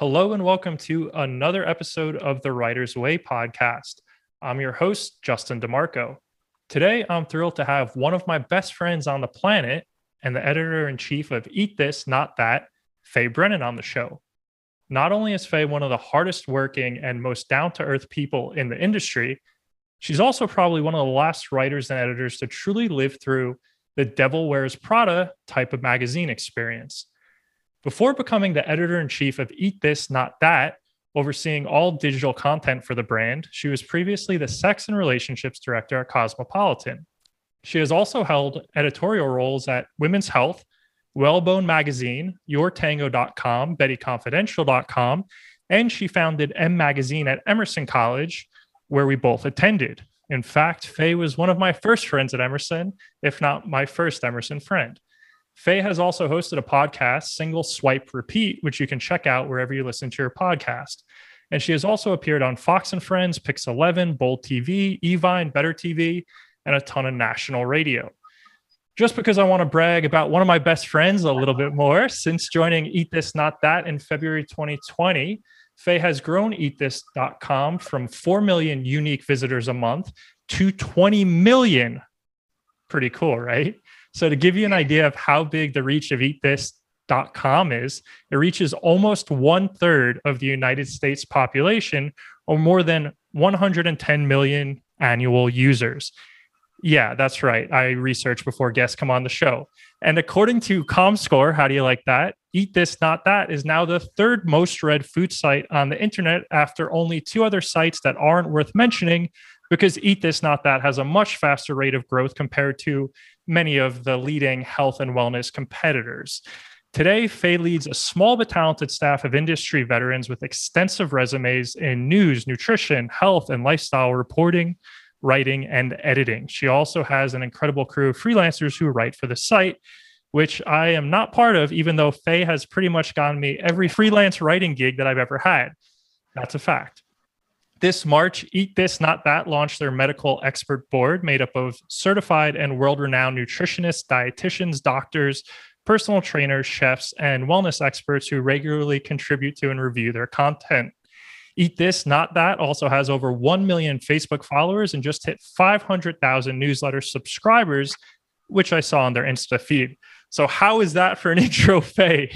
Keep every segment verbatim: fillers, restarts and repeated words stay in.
Hello and welcome to another episode of the Writer's Way podcast. I'm your host, Justin DeMarco. Today, I'm thrilled to have one of my best friends on the planet and the editor-in-chief of Eat This, Not That!, Faye Brennan on the show. Not only is Faye one of the hardest working and most down-to-earth people in the industry, she's also probably one of the last writers and editors to truly live through the Devil Wears Prada type of magazine experience. Before becoming the editor-in-chief of Eat This, Not That, overseeing all digital content for the brand, she was previously the Sex and Relationships Director at Cosmopolitan. She has also held editorial roles at Women's Health, Whalebone Magazine, YourTango dot com, Betty Confidential dot com, and she founded M Magazine at Emerson College, where we both attended. In fact, Faye was one of my first friends at Emerson, if not my first Emerson friend. Faye has also hosted a podcast, Single, Swipe, Repeat, which you can check out wherever you listen to your podcast. And she has also appeared on Fox and Friends, Pix eleven, Bold T V, Evine, Better T V, and a ton of national radio. Just because I want to brag about one of my best friends a little bit more, since joining Eat This, Not That in February twenty twenty, Faye has grown eat this dot com from four million unique visitors a month to twenty million. Pretty cool, right? So to give you an idea of how big the reach of eat this dot com is, it reaches almost one third of the United States population, or more than one hundred ten million annual users. Yeah, that's right. I research before guests come on the show. And according to Comscore, how do you like that? Eat This, Not That is now the third most read food site on the internet after only two other sites that aren't worth mentioning, because Eat This, Not That has a much faster rate of growth compared to many of the leading health and wellness competitors. Today, Faye leads a small but talented staff of industry veterans with extensive resumes in news, nutrition, health, and lifestyle reporting, writing, and editing. She also has an incredible crew of freelancers who write for the site, which I am not part of, even though Faye has pretty much gotten me every freelance writing gig that I've ever had. That's a fact. This March, Eat This, Not That launched their medical expert board made up of certified and world-renowned nutritionists, dietitians, doctors, personal trainers, chefs, and wellness experts who regularly contribute to and review their content. Eat This, Not That also has over one million Facebook followers and just hit five hundred thousand newsletter subscribers, which I saw on their Insta feed. So how is that for an intro, Faye?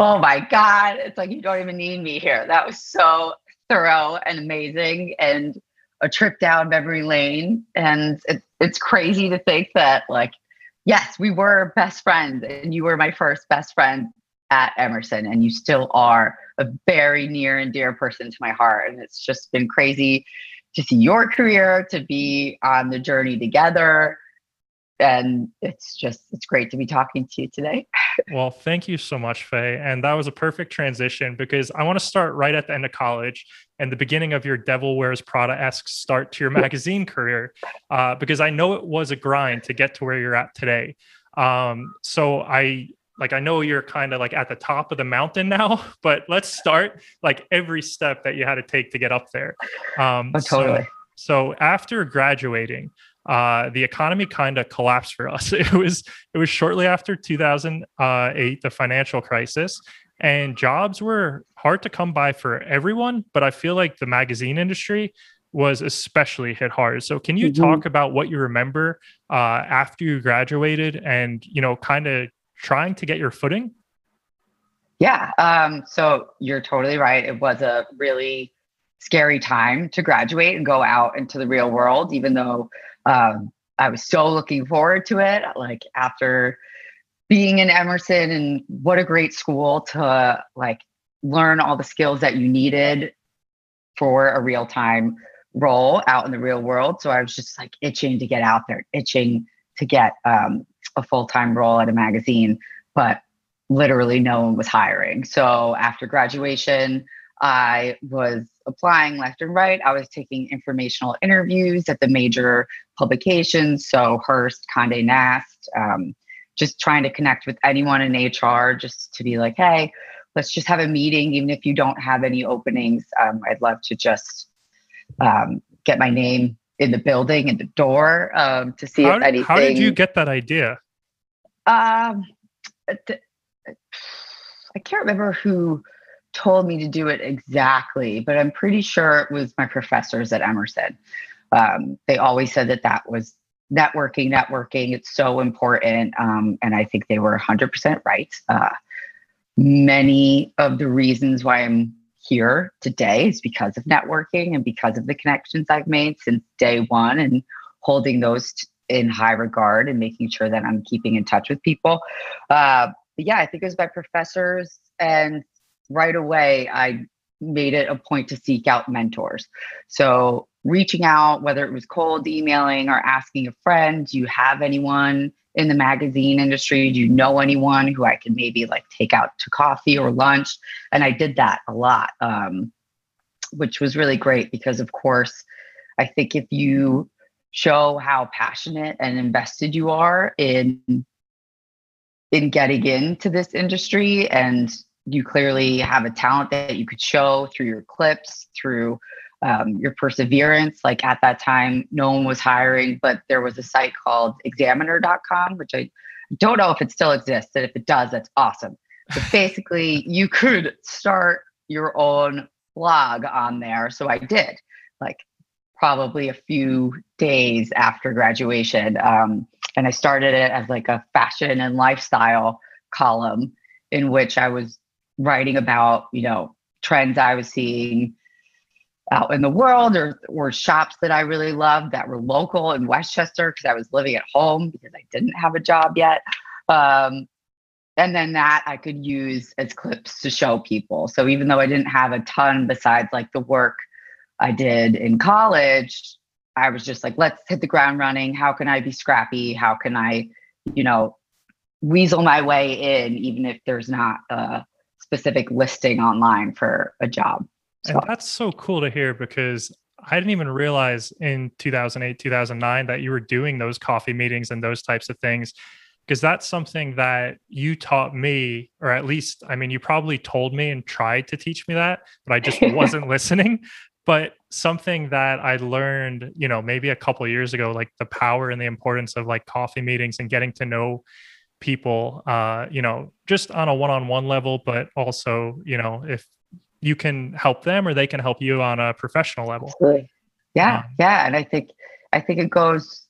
Oh my God. It's like, you don't even need me here. That was so thorough and amazing, and a trip down memory lane. And it, it's crazy to think that, like, yes, we were best friends, and you were my first best friend at Emerson, and you still are a very near and dear person to my heart. And it's just been crazy to see your career, to be on the journey together. And it's just, it's great to be talking to you today. Well, thank you so much, Faye. And that was a perfect transition, because I want to start right at the end of college and the beginning of your Devil Wears Prada-esque start to your magazine career, uh, because I know it was a grind to get to where you're at today. Um, so I... Like, I know you're kind of like at the top of the mountain now, but let's start like every step that you had to take to get up there. Um, oh, totally. So, so after graduating, uh, the economy kind of collapsed for us. It was, it was shortly after two thousand eight, the financial crisis, and jobs were hard to come by for everyone, but I feel like the magazine industry was especially hit hard. So can you mm-hmm. talk about what you remember uh, after you graduated and, you know, kind of trying to get your footing? Yeah, um, so you're totally right. It was a really scary time to graduate and go out into the real world, even though um, I was so looking forward to it. Like, after being in Emerson, and what a great school to like learn all the skills that you needed for a real time role out in the real world. So I was just like itching to get out there, itching to get um, a full-time role at a magazine, but literally no one was hiring. So after graduation, I was applying left and right. I was taking informational interviews at the major publications. So Hearst, Condé Nast, um, just trying to connect with anyone in H R, just to be like, hey, let's just have a meeting. Even if you don't have any openings, um, I'd love to just um, get my name in the building, in the door, um, to see how, if anything. How did you get that idea? Um, I can't remember who told me to do it exactly, but I'm pretty sure it was my professors at Emerson. Um, they always said that that was networking, networking. It's so important. Um, and I think they were one hundred percent right. Uh, many of the reasons why I'm here today is because of networking and because of the connections I've made since day one and holding those t- in high regard and making sure that I'm keeping in touch with people. Uh, but yeah, I think it was my professors, and right away I made it a point to seek out mentors. So reaching out, whether it was cold emailing or asking a friend, do you have anyone in the magazine industry? Do you know anyone who I could maybe like take out to coffee or lunch? And I did that a lot, um, which was really great because, of course, I think if you show how passionate and invested you are in in getting into this industry, and you clearly have a talent that you could show through your clips, through um, your perseverance. Like at that time, no one was hiring, but there was a site called examiner dot com, which I don't know if it still exists, and if it does, that's awesome. But basically, you could start your own blog on there. So I did, like probably a few days after graduation. Um, and I started it as like a fashion and lifestyle column in which I was writing about, you know, trends I was seeing out in the world, or, or shops that I really loved that were local in Westchester, because I was living at home because I didn't have a job yet. Um, and then that I could use as clips to show people. So even though I didn't have a ton besides like the work I did in college, I was just like, let's hit the ground running. How can I be scrappy? How can I, you know, weasel my way in, even if there's not a specific listing online for a job? So. And that's so cool to hear, because I didn't even realize in two thousand eight, two thousand nine that you were doing those coffee meetings and those types of things, because that's something that you taught me, or at least, I mean, you probably told me and tried to teach me that, but I just wasn't listening. But something that I learned, you know, maybe a couple of years ago, like the power and the importance of like coffee meetings and getting to know people, uh, you know, just on a one-on-one level, but also, you know, if you can help them or they can help you on a professional level. Absolutely. Yeah. Um, yeah. And I think, I think it goes,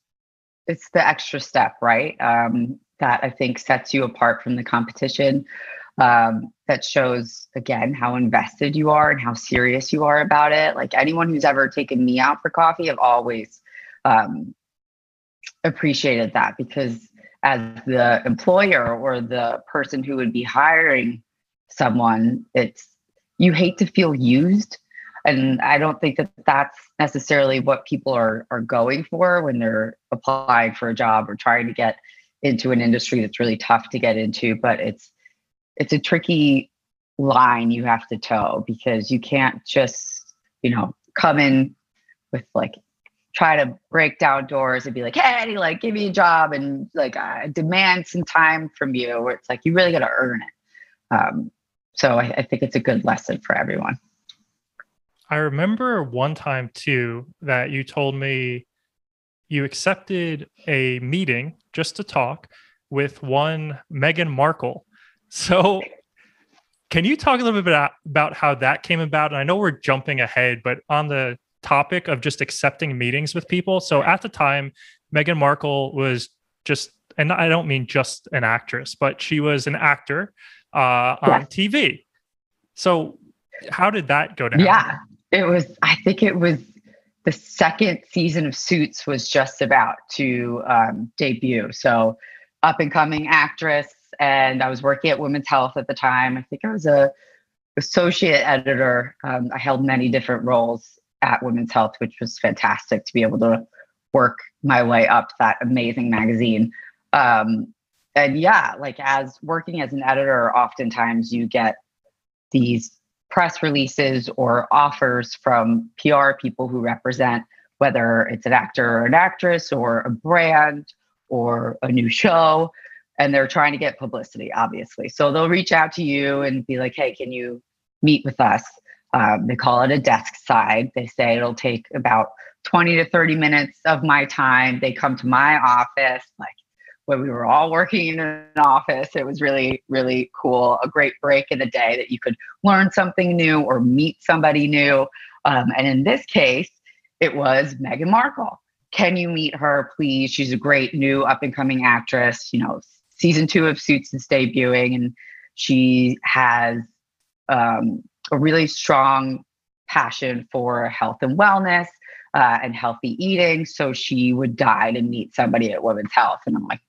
it's the extra step, right? Um, that I think sets you apart from the competition. Um, that shows, again, how invested you are and how serious you are about it. Like anyone who's ever taken me out for coffee, I've always um, appreciated that, because as the employer or the person who would be hiring someone, it's, you hate to feel used. And I don't think that that's necessarily what people are are going for when they're applying for a job or trying to get into an industry that's really tough to get into. But it's, it's a tricky line you have to toe, because you can't just, you know, come in with like, try to break down doors and be like, hey, like, give me a job and like, I demand some time from you, where it's like, you really got to earn it. Um, so I, I think it's a good lesson for everyone. I remember one time too, that you told me you accepted a meeting just to talk with one Meghan Markle. So can you talk a little bit about how that came about? And I know we're jumping ahead, but on the topic of just accepting meetings with people. So at the time, Meghan Markle was just, and I don't mean just an actress, but she was an actor uh, on yeah. T V. So how did that go down? Yeah, it was, I think it was the second season of Suits was just about to um, debut. So up and coming actress. And I was working at Women's Health at the time. I think I was a associate editor. Um, I held many different roles at Women's Health, which was fantastic to be able to work my way up that amazing magazine. Um, and yeah, like as working as an editor, oftentimes you get these press releases or offers from P R people who represent, whether it's an actor or an actress or a brand or a new show. And they're trying to get publicity, obviously. So they'll reach out to you and be like, hey, can you meet with us? Um, they call it a desk side. They say it'll take about twenty to thirty minutes of my time. They come to my office, like when we were all working in an office. It was really, really cool. A great break in the day that you could learn something new or meet somebody new. Um, and in this case, it was Meghan Markle. Can you meet her, please? She's a great new up and coming actress. You know, season two of Suits is debuting, and she has um, a really strong passion for health and wellness uh, and healthy eating. So she would die to meet somebody at Women's Health. And I'm like,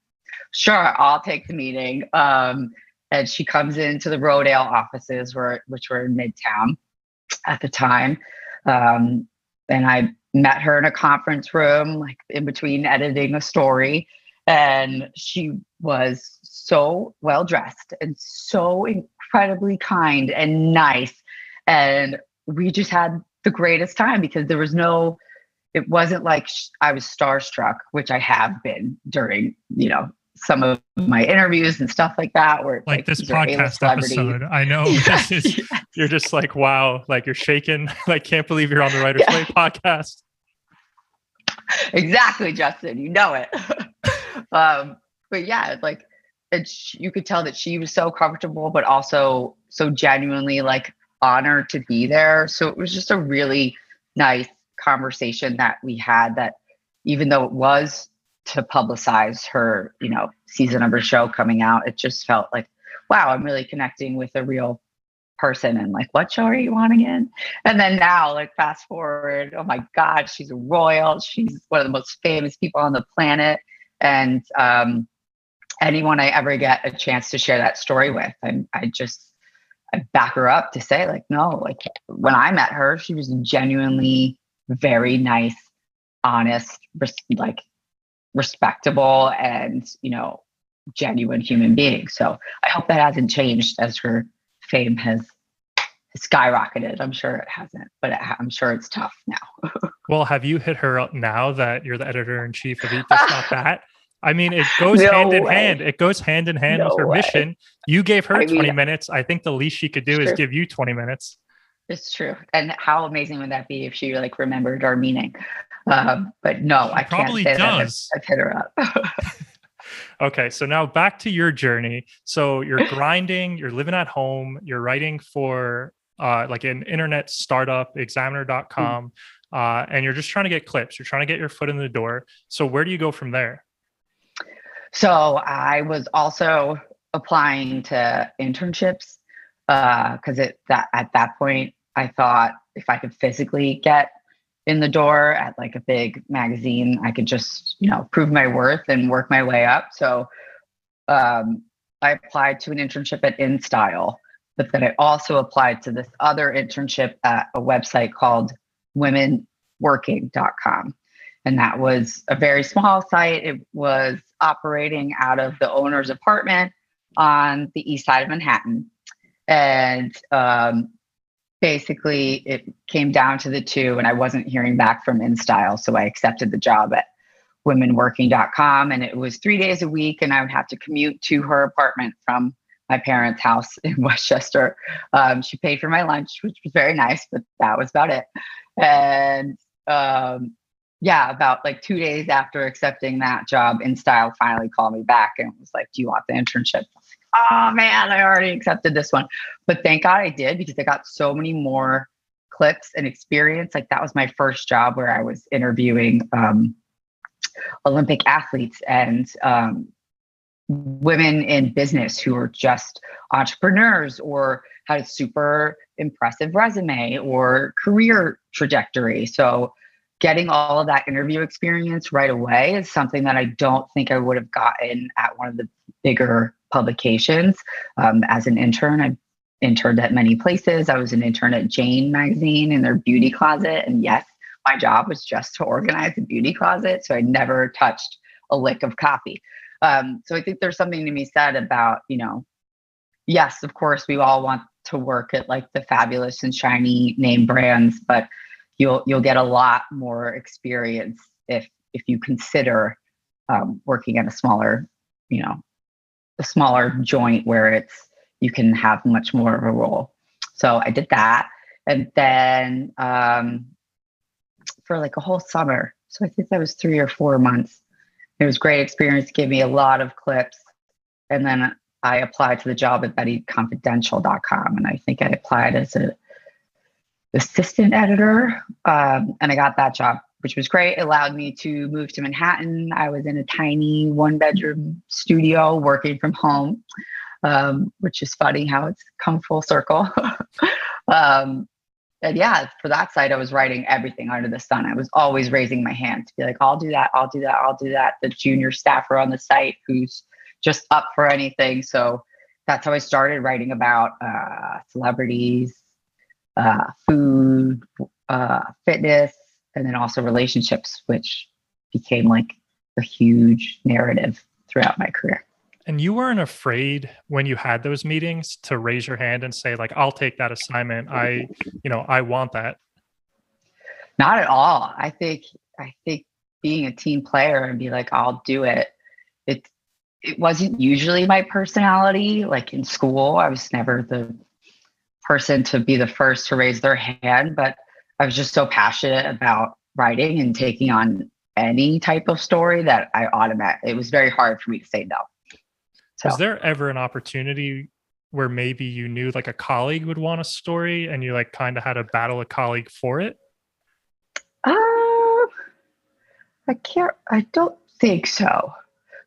sure, I'll take the meeting. Um, and she comes into the Rodale offices, where, which were in Midtown at the time. Um, and I met her in a conference room, like in between editing a story. And she was so well-dressed and so incredibly kind and nice. And we just had the greatest time, because there was no, it wasn't like sh- I was starstruck, which I have been during, you know, some of my interviews and stuff like that, where like, like this podcast episode, I know yes, this is, yes. You're just like, wow, like you're shaken. Like, can't believe you're on the Writer's Way podcast. Exactly, Justin, you know it. um, but yeah, like it's, you could tell that she was so comfortable, but also so genuinely like honored to be there. So it was just a really nice conversation that we had, that even though it was to publicize her, you know, season of her show coming out, it just felt like, wow, I'm really connecting with a real person. And like, what show are you on again? And then now, like, fast forward, oh my God, she's a royal. She's one of the most famous people on the planet. And um, anyone I ever get a chance to share that story with, I, I just I back her up to say, like, no, like when I met her, she was genuinely very nice, honest, res- like, respectable and, you know, genuine human being. So I hope that hasn't changed as her fame has skyrocketed. I'm sure it hasn't, but it ha- I'm sure it's tough now. Well, have you hit her up now that you're the editor in chief of Eat This, Not That? I mean, it goes no hand in way. hand. It goes hand in hand no with her way. mission. You gave her I twenty mean, minutes. I think the least she could do is true. give you twenty minutes. It's true. And how amazing would that be if she like remembered our meeting? Um, but no, she I probably can't say does. That I've, I've hit her up. Okay. So now back to your journey. So you're grinding, you're living at home, you're writing for uh, like an internet startup, examiner dot com. Mm. Uh, and you're just trying to get clips. You're trying to get your foot in the door. So where do you go from there? So I was also applying to internships because uh, that, at that point, I thought if I could physically get in the door at like a big magazine, I could just, you know, prove my worth and work my way up. So um, I applied to an internship at InStyle, but then I also applied to this other internship at a website called women working dot com. And that was a very small site. It was operating out of the owner's apartment on the east side of Manhattan. And um, basically it came down to the two, and I wasn't hearing back from InStyle. So I accepted the job at women working dot com, and it was three days a week, and I would have to commute to her apartment from my parents' house in Westchester. Um, she paid for my lunch, which was very nice, but that was about it. And um, yeah, about like two days after accepting that job, InStyle finally called me back and was like, do you want the internship? I was like, oh man, I already accepted this one. But thank God I did, because I got so many more clips and experience. Like that was my first job where I was interviewing um, Olympic athletes and um, women in business who are just entrepreneurs or had a super impressive resume or career trajectory. So getting all of that interview experience right away is something that I don't think I would have gotten at one of the bigger publications. Um, as an intern, I interned at many places. I was an intern at Jane Magazine in their beauty closet. And yes, my job was just to organize the beauty closet. So I never touched a lick of copy. Um, so I think there's something to be said about, you know, yes, of course, we all want to work at like the fabulous and shiny name brands, but You'll you'll get a lot more experience if if you consider um, working at a smaller, you know, a smaller joint where it's you can have much more of a role. So I did that, and then um, for like a whole summer. So I think that was three or four months. It was a great experience, gave me a lot of clips. And then I applied to the job at Betty Confidential dot com. And I think I applied as an assistant editor. Um, and I got that job, which was great. It allowed me to move to Manhattan. I was in a tiny one bedroom studio working from home, um, which is funny how it's come full circle. um, and yeah, for that site, I was writing everything under the sun. I was always raising my hand to be like, I'll do that. I'll do that. I'll do that. The junior staffer on the site who's just up for anything. So that's how I started writing about uh, celebrities, uh, food, uh, fitness, and then also relationships, which became like a huge narrative throughout my career. And you weren't afraid when you had those meetings to raise your hand and say like, I'll take that assignment. I, you know, I want that. Not at all. I think, I think being a team player and be like, I'll do it. It's, It wasn't usually my personality. Like in school, I was never the person to be the first to raise their hand, but I was just so passionate about writing and taking on any type of story that I automatically, it was very hard for me to say no. So. Was there ever an opportunity where maybe you knew like a colleague would want a story and you like kind of had to battle a colleague for it? Um, I can't, I don't think so.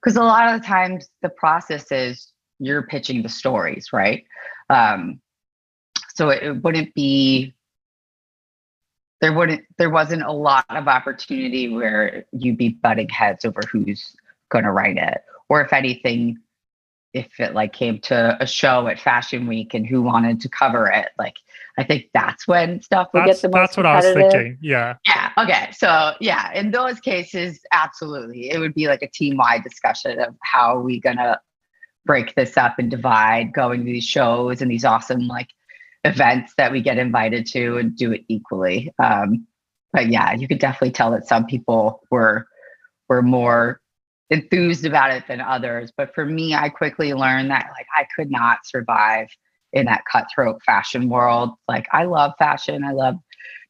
Because a lot of the times the process is you're pitching the stories, right? Um, so it, it wouldn't be, there wouldn't, there wasn't a lot of opportunity where you'd be butting heads over who's going to write it. Or if anything, if it like came to a show at Fashion Week and who wanted to cover it, like, I think that's when stuff would that's, get the most That's what I was thinking. Yeah. Yeah. Okay. So yeah, in those cases, absolutely. It would be like a team-wide discussion of how are we going to break this up and divide going to these shows and these awesome like events that we get invited to and do it equally. Um, but yeah, you could definitely tell that some people were, were more enthused about it than others. But for me, I quickly learned that like I could not survive in that cutthroat fashion world. Like I love fashion. I love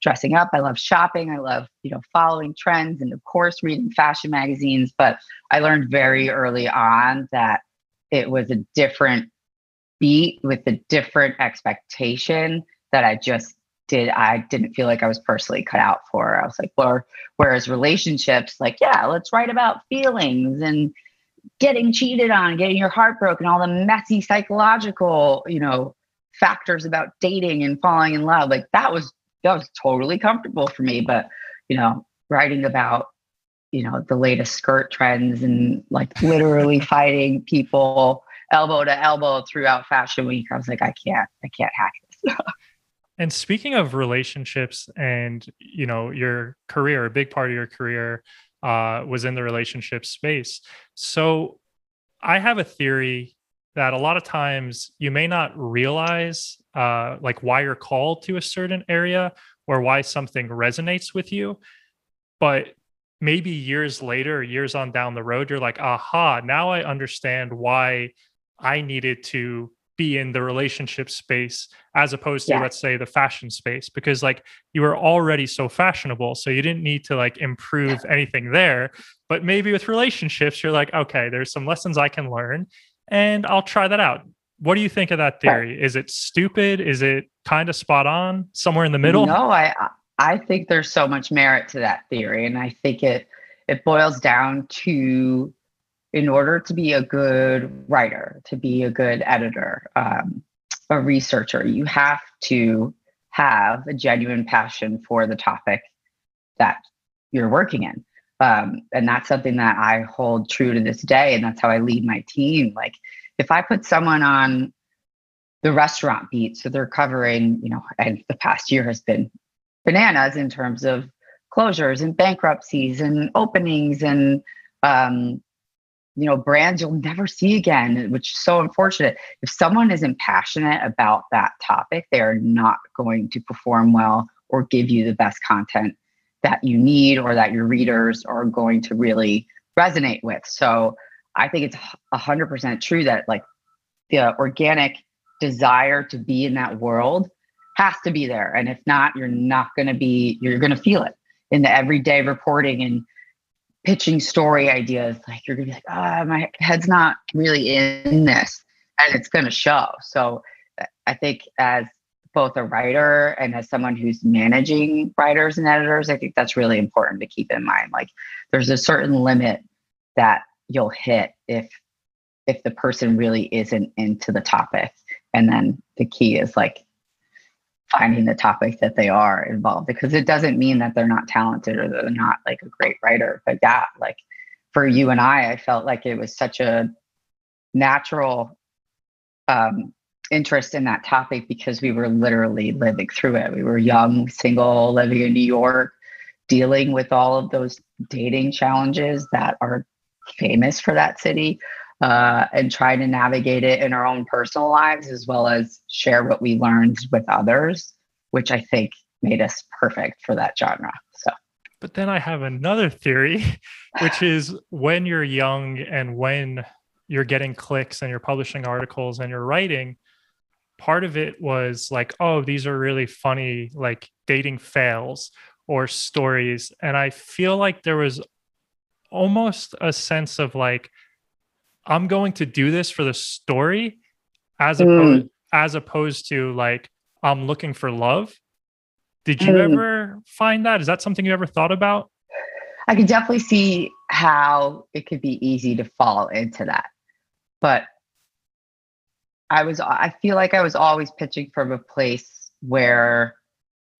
dressing up. I love shopping. I love, you know, following trends and of course reading fashion magazines. But I learned very early on that it was a different beat with a different expectation that I just did. I didn't feel like I was personally cut out for. I was like, well, whereas relationships, like, yeah, let's write about feelings and getting cheated on, getting your heart broken, all the messy psychological, you know, factors about dating and falling in love. Like that was, that was totally comfortable for me. But, you know, writing about, you know, the latest skirt trends and like literally fighting people elbow to elbow throughout Fashion Week, I was like, I can't, I can't hack this. And speaking of relationships and, you know, your career, a big part of your career, Uh, was in the relationship space. So I have a theory that a lot of times you may not realize uh, like why you're called to a certain area or why something resonates with you. But maybe years later, years on down the road, you're like, aha, now I understand why I needed to be in the relationship space as opposed to, yeah, let's say the fashion space, because like you were already so fashionable. So you didn't need to like improve, yeah, anything there, but maybe with relationships, you're like, okay, there's some lessons I can learn and I'll try that out. What do you think of that theory? Right. Is it stupid? Is it kind of spot on, somewhere in the middle? No, I, I think there's so much merit to that theory. And I think it, it boils down to, in order to be a good writer, to be a good editor, um, a researcher, you have to have a genuine passion for the topic that you're working in. Um, and that's something that I hold true to this day. And that's how I lead my team. Like if I put someone on the restaurant beat, so they're covering, you know, and the past year has been bananas in terms of closures and bankruptcies and openings and, um, you know, brands you'll never see again, which is so unfortunate. If someone isn't passionate about that topic, they are not going to perform well or give you the best content that you need or that your readers are going to really resonate with. So I think it's one hundred percent true that like the organic desire to be in that world has to be there. And if not, you're not going to be, you're going to feel it in the everyday reporting and pitching story ideas, like you're going to be like, ah, oh, my head's not really in this, and it's going to show. So I think as both a writer and as someone who's managing writers and editors, I think that's really important to keep in mind. Like there's a certain limit that you'll hit if if the person really isn't into the topic. And then the key is like finding the topic that they are involved, because it doesn't mean that they're not talented or they're not like a great writer. But that, like for you and I, I felt like it was such a natural um, interest in that topic because we were literally living through it. We were young, single, living in New York, dealing with all of those dating challenges that are famous for that city. Uh, and try to navigate it in our own personal lives, as well as share what we learned with others, which I think made us perfect for that genre. So, but then I have another theory, which is when you're young and when you're getting clicks and you're publishing articles and you're writing, part of it was like, oh, these are really funny, like dating fails or stories. And I feel like there was almost a sense of like, I'm going to do this for the story as opposed, mm. as opposed to like, I'm looking for love. Did you mm. ever find that? Is that something you ever thought about? I could definitely see how it could be easy to fall into that. But I was, I feel like I was always pitching from a place where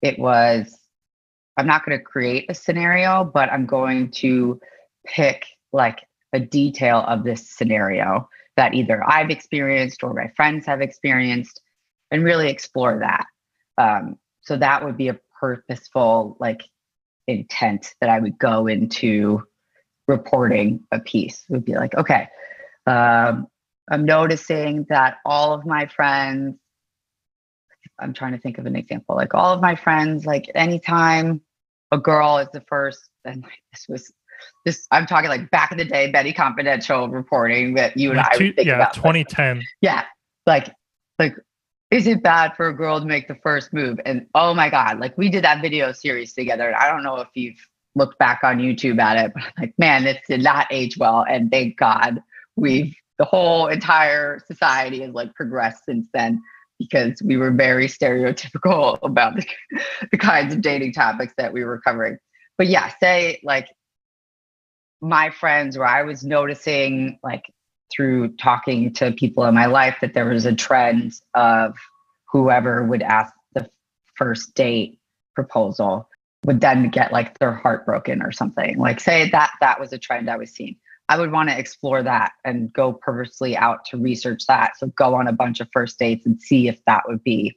it was, I'm not going to create a scenario, but I'm going to pick like a detail of this scenario that either I've experienced or my friends have experienced and really explore that. Um, so that would be a purposeful like intent that I would go into reporting a piece. It would be like, okay, um, I'm noticing that all of my friends, I'm trying to think of an example, like all of my friends, like anytime a girl is the first, and like, this was This I'm talking like back in the day, Betty Confidential reporting that you and I would think yeah, about. Yeah, twenty ten. Yeah, like, like, is it bad for a girl to make the first move? And oh my God, like we did that video series together. And I don't know if you've looked back on YouTube at it, but I'm like, man, this did not age well. And thank God we've the whole entire society has like progressed since then, because we were very stereotypical about the, the kinds of dating topics that we were covering. But yeah, say like. My friends, where I was noticing, like through talking to people in my life, that there was a trend of whoever would ask the first date proposal would then get like their heart broken or something. Like say that that was a trend I was seeing. I would want to explore that and go purposely out to research that. So go on a bunch of first dates and see if that would be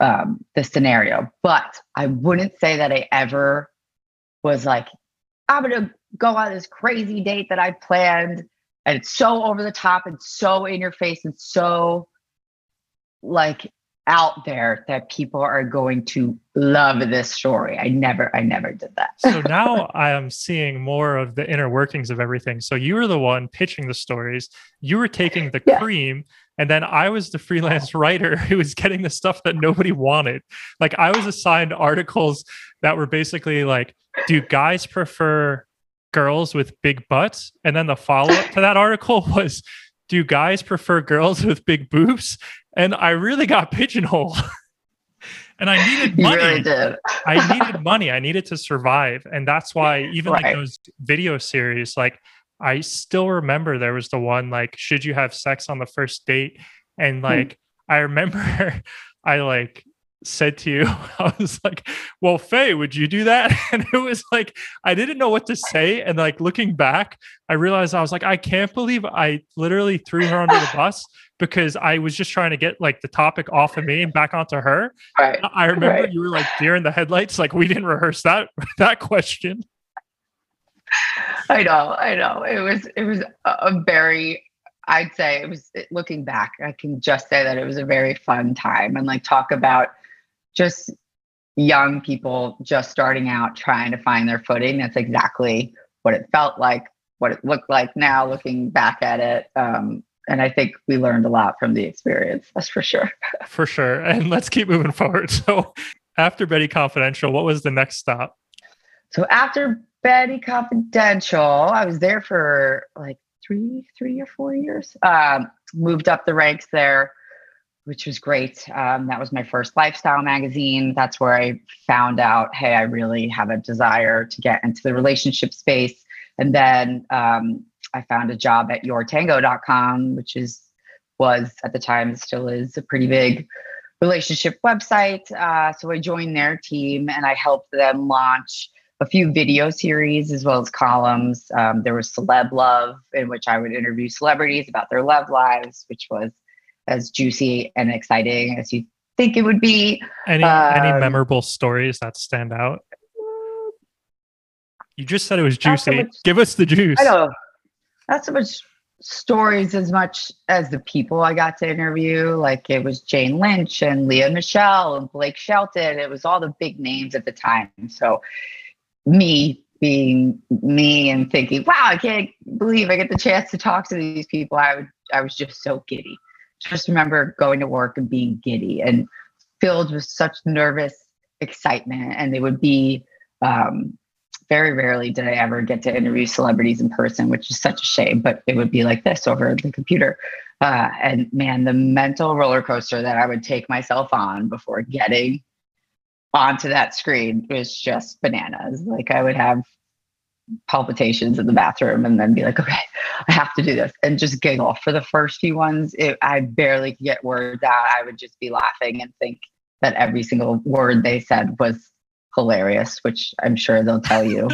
um, the scenario. But I wouldn't say that I ever was like, I'm going to go on this crazy date that I planned and it's so over the top and so in your face and so like out there that people are going to love this story. I never, I never did that. So now I am seeing more of the inner workings of everything. So you were the one pitching the stories. You were taking the yeah. cream. And then I was the freelance writer who was getting the stuff that nobody wanted. Like I was assigned articles that were basically like, do guys prefer girls with big butts? And then the follow-up to that article was, do guys prefer girls with big boobs? And I really got pigeonholed. And I needed money. You really did. I needed money. I needed to survive. And that's why even right. like those video series, like I still remember there was the one like, should you have sex on the first date? And like, mm. I remember I like said to you, I was like, well, Faye, would you do that? And it was like, I didn't know what to say. And like, looking back, I realized I was like, I can't believe I literally threw her under the bus because I was just trying to get like the topic off of me and back onto her. Right. I remember right. you were like deer in the headlights. Like we didn't rehearse that, that question. I know, I know. It was, it was a very, I'd say it was looking back, I can just say that it was a very fun time and like talk about just young people just starting out, trying to find their footing. That's exactly what it felt like, what it looked like now looking back at it. Um, and I think we learned a lot from the experience. That's for sure. For sure. And let's keep moving forward. So after Betty Confidential, what was the next stop? So after Betty Confidential, I was there for like three, three or four years, um, moved up the ranks there, which was great. Um, that was my first lifestyle magazine. That's where I found out, hey, I really have a desire to get into the relationship space. And then um, I found a job at your tango dot com, which is was at the time, still is a pretty big relationship website. Uh, so I joined their team and I helped them launch a few video series as well as columns. Um, there was Celeb Love, in which I would interview celebrities about their love lives, which was as juicy and exciting as you think it would be. Any um, any memorable stories that stand out? You just said it was juicy. So much, give us the juice. I know. Not so much stories as much as the people I got to interview. Like it was Jane Lynch and Leah Michelle and Blake Shelton. It was all the big names at the time. So me being me and thinking, wow, I can't believe I get the chance to talk to these people. I would, I was just so giddy. Just remember going to work and being giddy and filled with such nervous excitement. And they would be, um, very rarely did I ever get to interview celebrities in person, which is such a shame, but it would be like this over the computer. Uh, and man, the mental roller coaster that I would take myself on before getting onto that screen was just bananas. Like I would have palpitations in the bathroom and then be like, okay, I have to do this, and just giggle. For the first few ones, it, I barely could get words out. I would just be laughing and think that every single word they said was hilarious, which I'm sure they'll tell you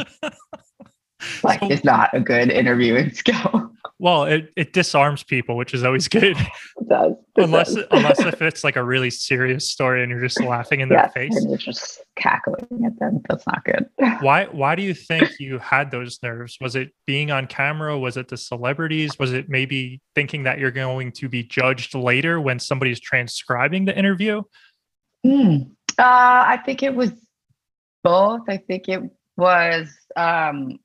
like so, is not a good interviewing skill. Well, it, it disarms people, which is always good. It does. It unless does. unless if it's like a really serious story and you're just laughing in their yes, face. And you're just cackling at them. That's not good. Why why do you think you had those nerves? Was it being on camera? Was it the celebrities? Was it maybe thinking that you're going to be judged later when somebody's transcribing the interview? Mm, uh, I think it was both. I think it was, um,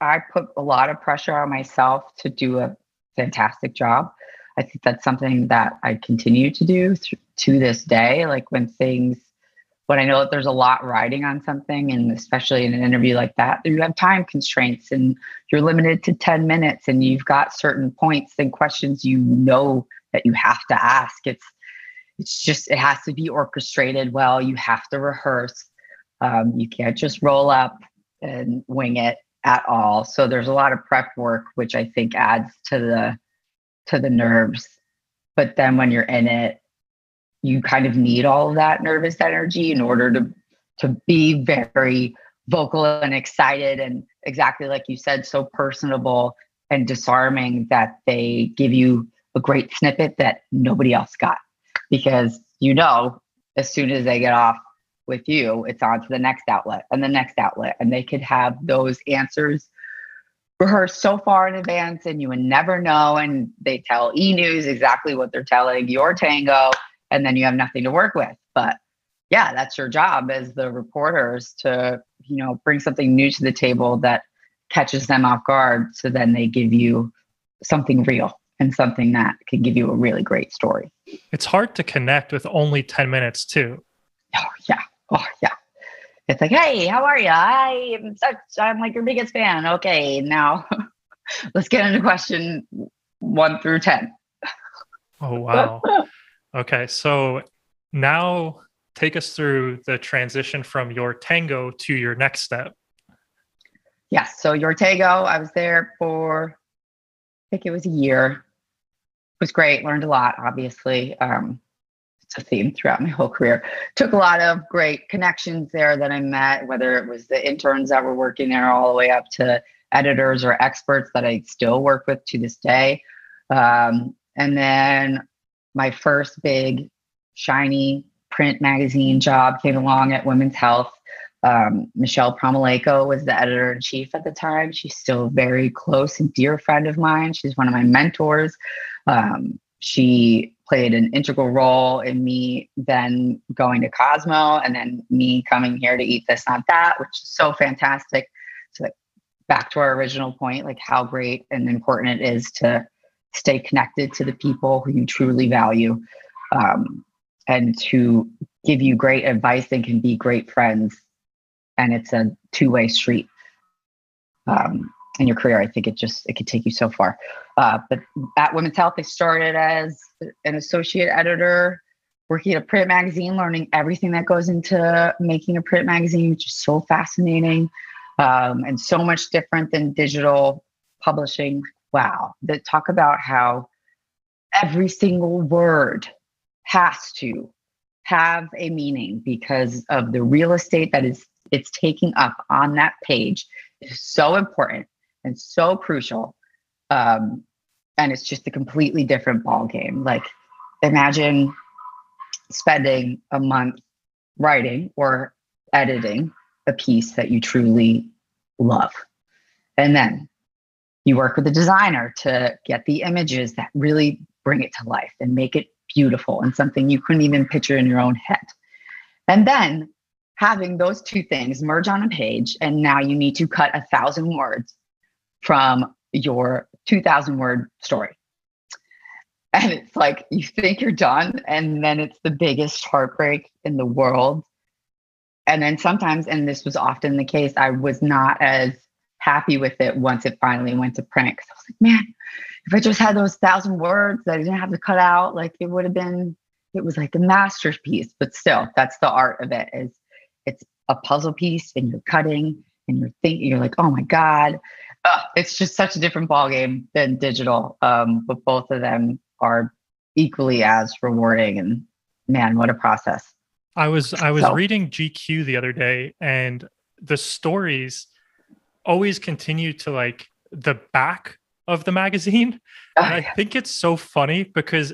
I put a lot of pressure on myself to do a fantastic job. I think that's something that I continue to do th- to this day. Like when things, when I know that there's a lot riding on something, and especially in an interview like that, you have time constraints and you're limited to ten minutes and you've got certain points and questions, you know, that you have to ask. It's, it's just, it has to be orchestrated well. You have to rehearse. Um, you can't just roll up and wing it at all. So there's a lot of prep work, which I think adds to the to the nerves. But then when you're in it, you kind of need all of that nervous energy in order to to be very vocal and excited and, exactly like you said, so personable and disarming that they give you a great snippet that nobody else got. Because you know, as soon as they get off with you, it's on to the next outlet and the next outlet. And they could have those answers rehearsed so far in advance and you would never know. And they tell E News exactly what they're telling Your Tango, and then you have nothing to work with. But yeah, that's your job as the reporters to, you know, bring something new to the table that catches them off guard. So then they give you something real and something that can give you a really great story. It's hard to connect with only ten minutes too. Oh yeah. Oh yeah. It's like, hey, how are you? I am such, I'm like your biggest fan. Okay. Now let's get into question one through ten. Oh, wow. Okay. So now take us through the transition from Your Tango to your next step. Yes. Yeah, so Your Tango, I was there for, I think it was a year. It was great. Learned a lot, obviously. Um, a theme throughout my whole career. Took a lot of great connections there that I met, whether it was the interns that were working there all the way up to editors or experts that I still work with to this day. Um, and then my first big shiny print magazine job came along at Women's Health. Um, Michelle Promoleko was the editor-in-chief at the time. She's still a very close and dear friend of mine. She's one of my mentors. Um, she played an integral role in me then going to Cosmo and then me coming here to Eat This, Not That, which is so fantastic. So like back to our original point, like how great and important it is to stay connected to the people who you truly value, um, and to give you great advice and can be great friends and it's a two-way street. Um, in your career, I think it just, it could take you so far. Uh, but at Women's Health, I started as an associate editor, working at a print magazine, learning everything that goes into making a print magazine, which is so fascinating, um, and so much different than digital publishing. Wow. That talk about how every single word has to have a meaning because of the real estate that is it's taking up on that page is so important and so crucial. Um, and it's just a completely different ball game. Like imagine spending a month writing or editing a piece that you truly love. And then you work with a designer to get the images that really bring it to life and make it beautiful and something you couldn't even picture in your own head. And then having those two things merge on a page, and now you need to cut a thousand words from your two thousand word story. And it's like, you think you're done, and then it's the biggest heartbreak in the world. And then sometimes, and this was often the case, I was not as happy with it once it finally went to print. Cause I was like, man, if I just had those thousand words that I didn't have to cut out, like it would have been, it was like a masterpiece. But still, that's the art of it, is it's a puzzle piece and you're cutting and you're thinking, you're like, oh my God, uh, it's just such a different ballgame than digital. Um, but both of them are equally as rewarding, and man, what a process. I was, I was so. reading G Q the other day, and the stories always continue to like the back of the magazine. And oh, yeah. I think it's so funny because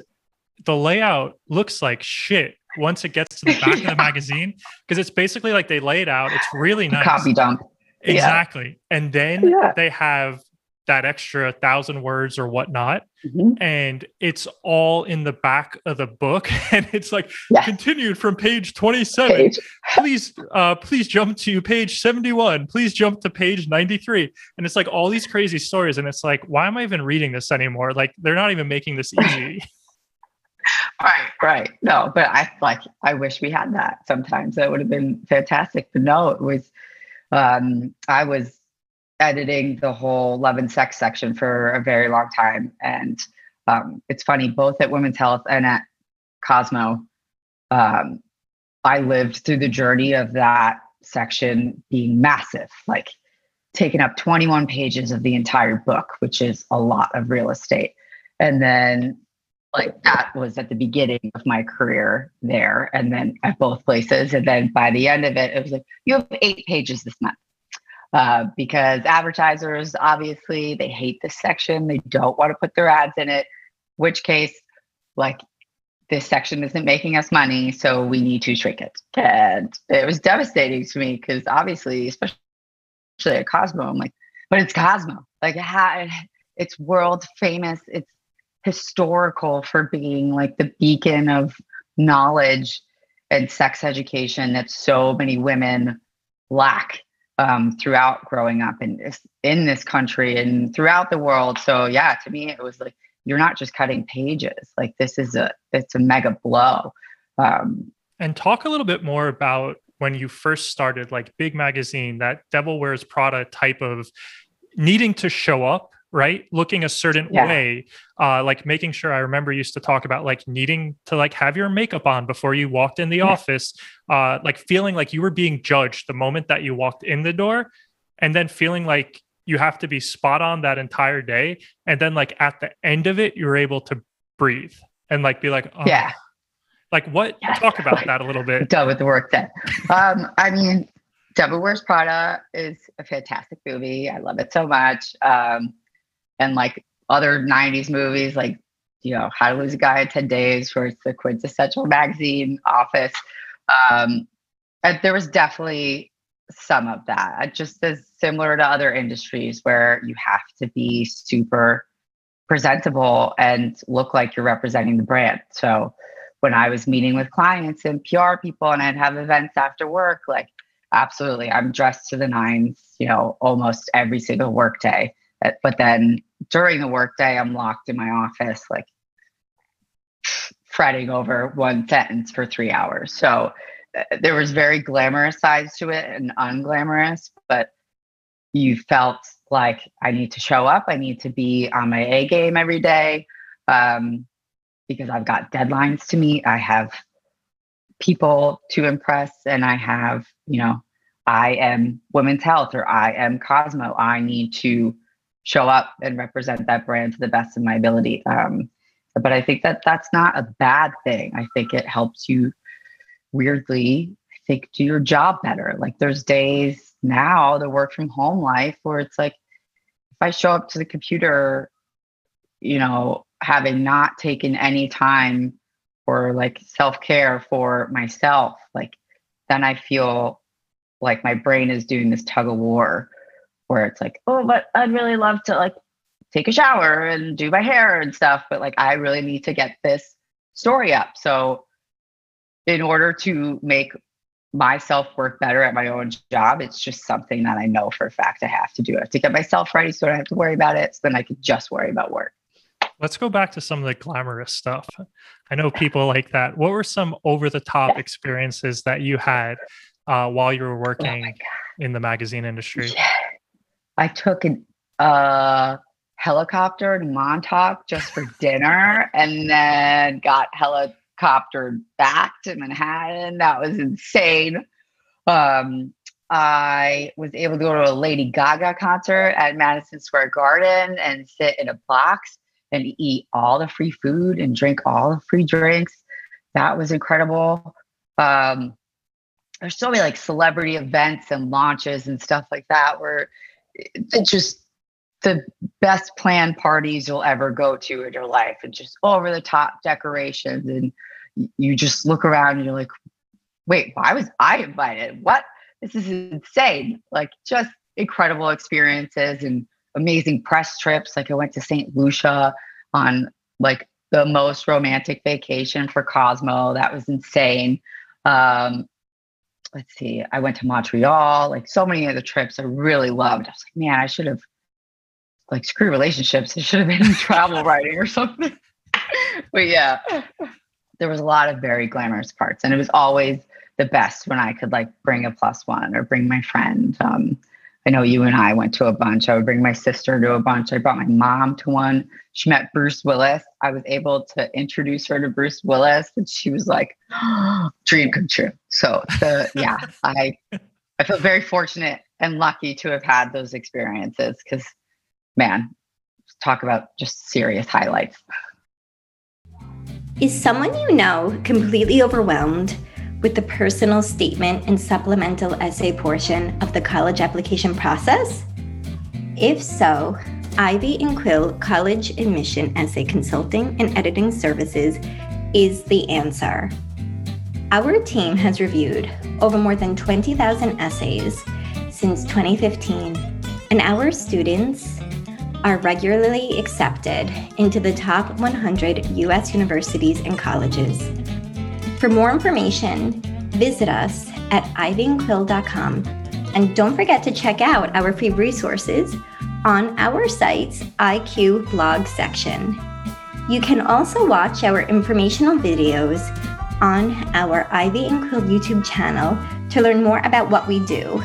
the layout looks like shit once it gets to the back yeah. of the magazine, because it's basically like they lay it out. It's really nice. Copy dump. Exactly. Yeah. And then yeah. they have that extra thousand words or whatnot. Mm-hmm. And it's all in the back of the book. And it's like yes. continued from page twenty-seven. Page. please, uh, please jump to page seventy-one. Please jump to page ninety-three. And it's like all these crazy stories. And it's like, why am I even reading this anymore? Like, they're not even making this easy. Right, right. No, but I like, I wish we had that sometimes. That would have been fantastic. But no, it was, um, I was editing the whole love and sex section for a very long time. And um, it's funny, both at Women's Health and at Cosmo, um, I lived through the journey of that section being massive, like taking up twenty-one pages of the entire book, which is a lot of real estate. And then like that was at the beginning of my career there, and then at both places. And then by the end of it, it was like, you have eight pages this month. Uh, because advertisers, obviously, they hate this section. They don't want to put their ads in it, which case, like, this section isn't making us money, so we need to shrink it. And it was devastating to me because obviously, especially at Cosmo, I'm like, but it's Cosmo. Like, it's world famous. It's historical for being like the beacon of knowledge and sex education that so many women lack um, throughout growing up in this, in this country and throughout the world. So yeah, to me, it was like, you're not just cutting pages. Like this is a, it's a mega blow. Um, and talk a little bit more about when you first started, like big magazine, that Devil Wears Prada type of needing to show up, right? Looking a certain yeah. way, uh, like making sure. I remember used to talk about like needing to like have your makeup on before you walked in the yeah. office, uh, like feeling like you were being judged the moment that you walked in the door, and then feeling like you have to be spot on that entire day. And then like at the end of it, you're able to breathe and like be like, oh. yeah, like what? Yeah. Talk about like, that a little bit. Done with the work then. um, I mean, Devil Wears Prada is a fantastic movie. I love it so much. Um, And like other nineties movies, like, you know, How to Lose a Guy in ten days, where it's the quintessential magazine office. Um, and there was definitely some of that, just as similar to other industries where you have to be super presentable and look like you're representing the brand. So when I was meeting with clients and P R people and I'd have events after work, like, absolutely, I'm dressed to the nines, you know, almost every single workday. But then during the workday, I'm locked in my office, like fretting over one sentence for three hours. So there was very glamorous sides to it and unglamorous, but you felt like, I need to show up. I need to be on my A game every day um, because I've got deadlines to meet. I have people to impress, and I have, you know, I am Women's Health or I am Cosmo. I need to show up and represent that brand to the best of my ability. Um, but I think that that's not a bad thing. I think it helps you weirdly, I think, do your job better. Like there's days now, the work from home life, where it's like, if I show up to the computer, you know, having not taken any time or like self-care for myself, like then I feel like my brain is doing this tug of war where it's like, oh, but I'd really love to like take a shower and do my hair and stuff, but like I really need to get this story up. So in order to make myself work better at my own job, it's just something that I know for a fact I have to do. I have to get myself ready so I don't have to worry about it. So then I can just worry about work. Let's go back to some of the glamorous stuff. I know people like that. What were some over-the-top experiences that you had uh, while you were working oh in the magazine industry? Yeah. I took an uh, helicopter to Montauk just for dinner and then got helicoptered back to Manhattan. That was insane. Um, I was able to go to a Lady Gaga concert at Madison Square Garden and sit in a box and eat all the free food and drink all the free drinks. That was incredible. Um, there's so many like celebrity events and launches and stuff like that where it's just the best planned parties you'll ever go to in your life and just over the top decorations. And you just look around and you're like, wait, why was I invited? What? This is insane. Like just incredible experiences and amazing press trips. Like I went to Saint Lucia on like the most romantic vacation for Cosmo. That was insane. Um, let's see. I went to Montreal, like so many of the trips I really loved. I was like, man, I should have like screw relationships. I should have been in travel writing or something. But yeah, there was a lot of very glamorous parts, and it was always the best when I could like bring a plus one or bring my friend. Um, I know you and I went to a bunch. I would bring my sister to a bunch. I brought my mom to one. She met Bruce Willis. I was able to introduce her to Bruce Willis, and she was like, oh, dream come true. So the, yeah, I I feel very fortunate and lucky to have had those experiences because, man, talk about just serious highlights. Is someone you know completely overwhelmed with the personal statement and supplemental essay portion of the college application process? If so, Ivy and Quill College Admission Essay Consulting and Editing Services is the answer. Our team has reviewed over more than twenty thousand essays since twenty fifteen, and our students are regularly accepted into the top one hundred U S universities and colleges. For more information, visit us at ivy and quill dot com, and don't forget to check out our free resources on our site's I Q blog section. You can also watch our informational videos on our Ivy and Quill YouTube channel to learn more about what we do.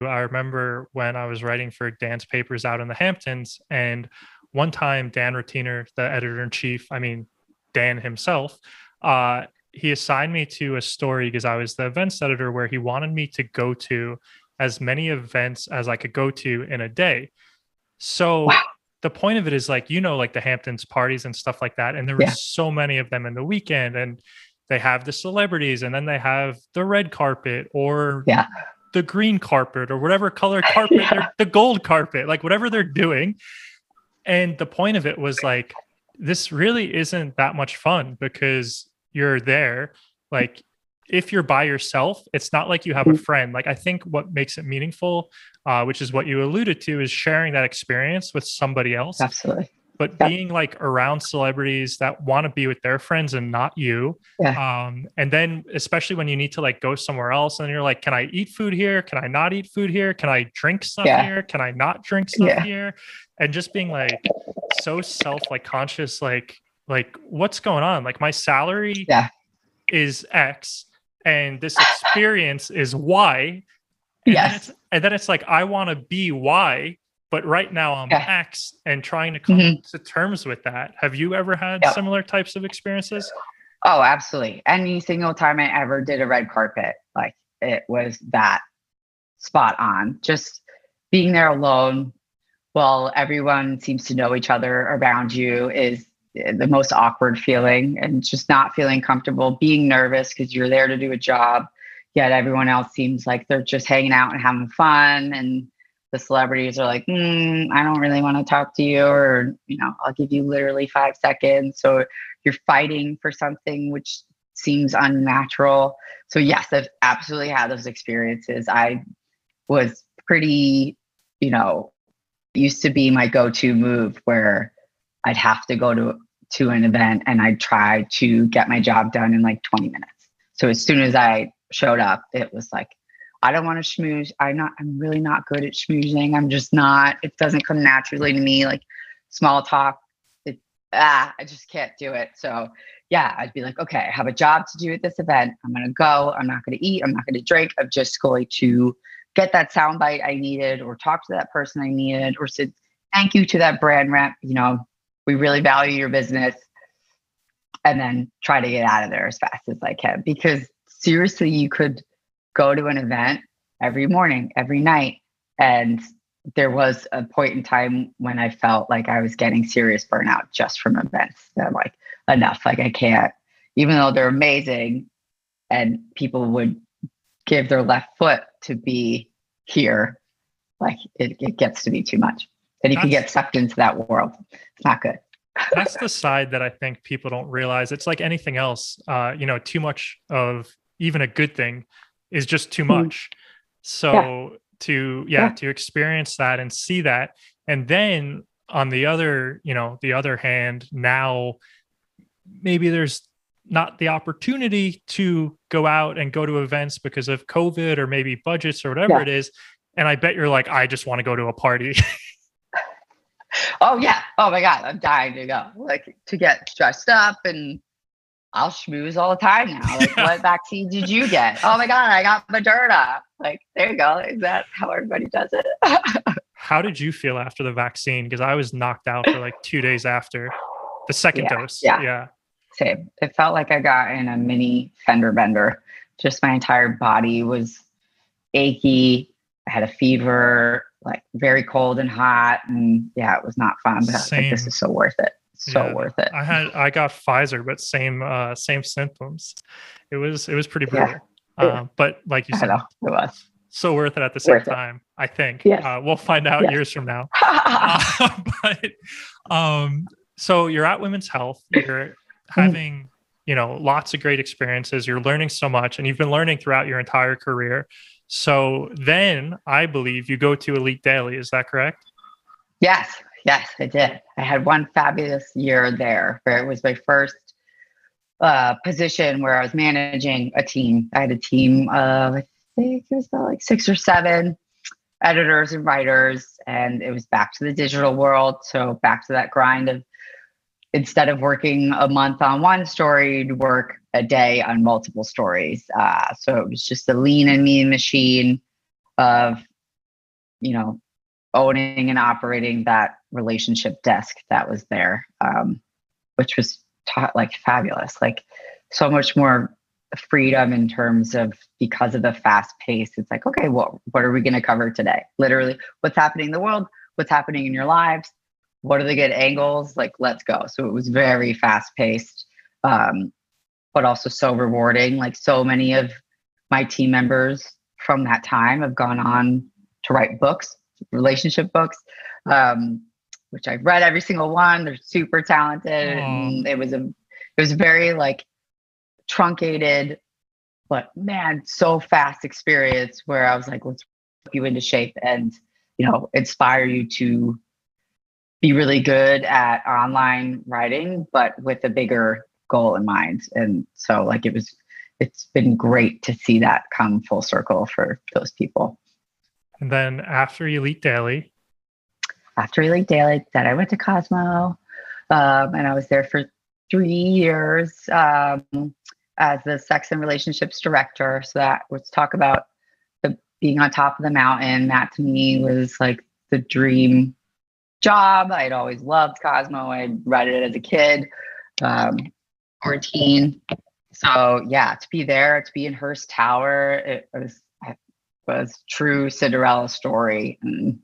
I remember when I was writing for Dan's papers out in the Hamptons, and one time Dan Rotiner, the editor-in-chief, I mean, Dan himself, uh, he assigned me to a story because I was the events editor, where he wanted me to go to as many events as I could go to in a day. So wow. The point of it is like, you know, like the Hamptons parties and stuff like that. And there yeah. were so many of them in the weekend, and they have the celebrities, and then they have the red carpet or yeah. the green carpet or whatever color carpet, yeah. the gold carpet, like whatever they're doing. And the point of it was like, this really isn't that much fun because you're there. Like if you're by yourself, it's not like you have a friend. Like I think what makes it meaningful, uh, which is what you alluded to, is sharing that experience with somebody else. Absolutely. But yeah. being like around celebrities that want to be with their friends and not you. Yeah. Um, and then especially when you need to like go somewhere else and you're like, can I eat food here? Can I not eat food here? Can I drink stuff yeah. here? Can I not drink stuff yeah. here? And just being like so self like conscious, like, like what's going on? Like my salary yeah. is X and this experience is Y. And yes. Then it's, and then it's like, I want to be Y, but right now I'm yeah. X and trying to come mm-hmm. to terms with that. Have you ever had yep. similar types of experiences? Oh, absolutely. Any single time I ever did a red carpet, like it was that spot on. Just being there alone while everyone seems to know each other around you is the most awkward feeling, and just not feeling comfortable, being nervous because you're there to do a job, yet everyone else seems like they're just hanging out and having fun. And the celebrities are like, mm, I don't really want to talk to you, or, you know, I'll give you literally five seconds. So you're fighting for something which seems unnatural. So yes, I've absolutely had those experiences. I was pretty, you know, used to be my go-to move where I'd have to go to, to an event and I'd try to get my job done in like twenty minutes. So as soon as I showed up, it was like, I don't want to schmooze. I'm not, I'm really not good at schmoozing. I'm just not, it doesn't come naturally to me. Like small talk, it, ah, I just can't do it. So yeah, I'd be like, okay, I have a job to do at this event. I'm going to go. I'm not going to eat. I'm not going to drink. I'm just going to get that soundbite I needed, or talk to that person I needed, or say thank you to that brand rep. You know, we really value your business, and then try to get out of there as fast as I can. Because seriously, you could go to an event every morning, every night. And there was a point in time when I felt like I was getting serious burnout just from events. And I'm like, enough, like I can't, even though they're amazing and people would give their left foot to be here, like it, it gets to be too much. Then you that's, can get sucked into that world. It's not good. That's the side that I think people don't realize. It's like anything else, uh, you know, too much of even a good thing is just too much. So yeah. to, yeah, yeah, to experience that and see that. And then on the other, you know, the other hand, now maybe there's not the opportunity to go out and go to events because of COVID or maybe budgets or whatever yeah. it is. And I bet you're like, I just want to go to a party. Oh yeah. Oh my God. I'm dying to go, like to get dressed up, and I'll schmooze all the time now. Like, what vaccine did you get? Oh my God, I got Moderna. Like, there you go. Is that how everybody does it? How did you feel after the vaccine? Because I was knocked out for like two days after the second yeah, dose. Yeah. yeah. Same. It felt like I got in a mini fender bender. Just my entire body was achy. I had a fever, like very cold and hot. And yeah, it was not fun. But I was like, this is so worth it. So yeah, worth it. I had, I got Pfizer, but same, uh, same symptoms. It was, it was pretty brutal. Yeah. Uh, but like you said, it was so worth it at the same worth time. It. I think yes. uh, we'll find out yes. years from now. uh, but um, so you're at Women's Health. You're having, you know, lots of great experiences. You're learning so much, and you've been learning throughout your entire career. So then, I believe you go to Elite Daily. Is that correct? Yes. Yes, I did. I had one fabulous year there where it was my first uh, position where I was managing a team. I had a team of, I think it was about like six or seven editors and writers, and it was back to the digital world. So back to that grind of, instead of working a month on one story, you'd work a day on multiple stories. Uh, so it was just a lean and mean machine of, you know, owning and operating that relationship desk that was there, um, which was taught like fabulous, like so much more freedom in terms of, because of the fast pace, it's like, okay, what, what are we going to cover today? Literally what's happening in the world, what's happening in your lives, what are the good angles? Like, let's go. So it was very fast paced, um, but also so rewarding. Like so many of my team members from that time have gone on to write books, relationship books, um, which I've read every single one. They're super talented. Mm. And it was a, it was very like truncated, but man, so fast experience where I was like, let's put you into shape and, you know, inspire you to be really good at online writing, but with a bigger goal in mind. And so like, it was, it's been great to see that come full circle for those people. And then after Elite Daily? After Elite Daily, then I went to Cosmo, um, and I was there for three years. Um, as the Sex and Relationships Director. So that let's talk about the being on top of the mountain. That to me was like the dream job. I'd always loved Cosmo. I'd read it as a kid um, or a teen. So yeah, to be there, to be in Hearst Tower, it was it was true Cinderella story and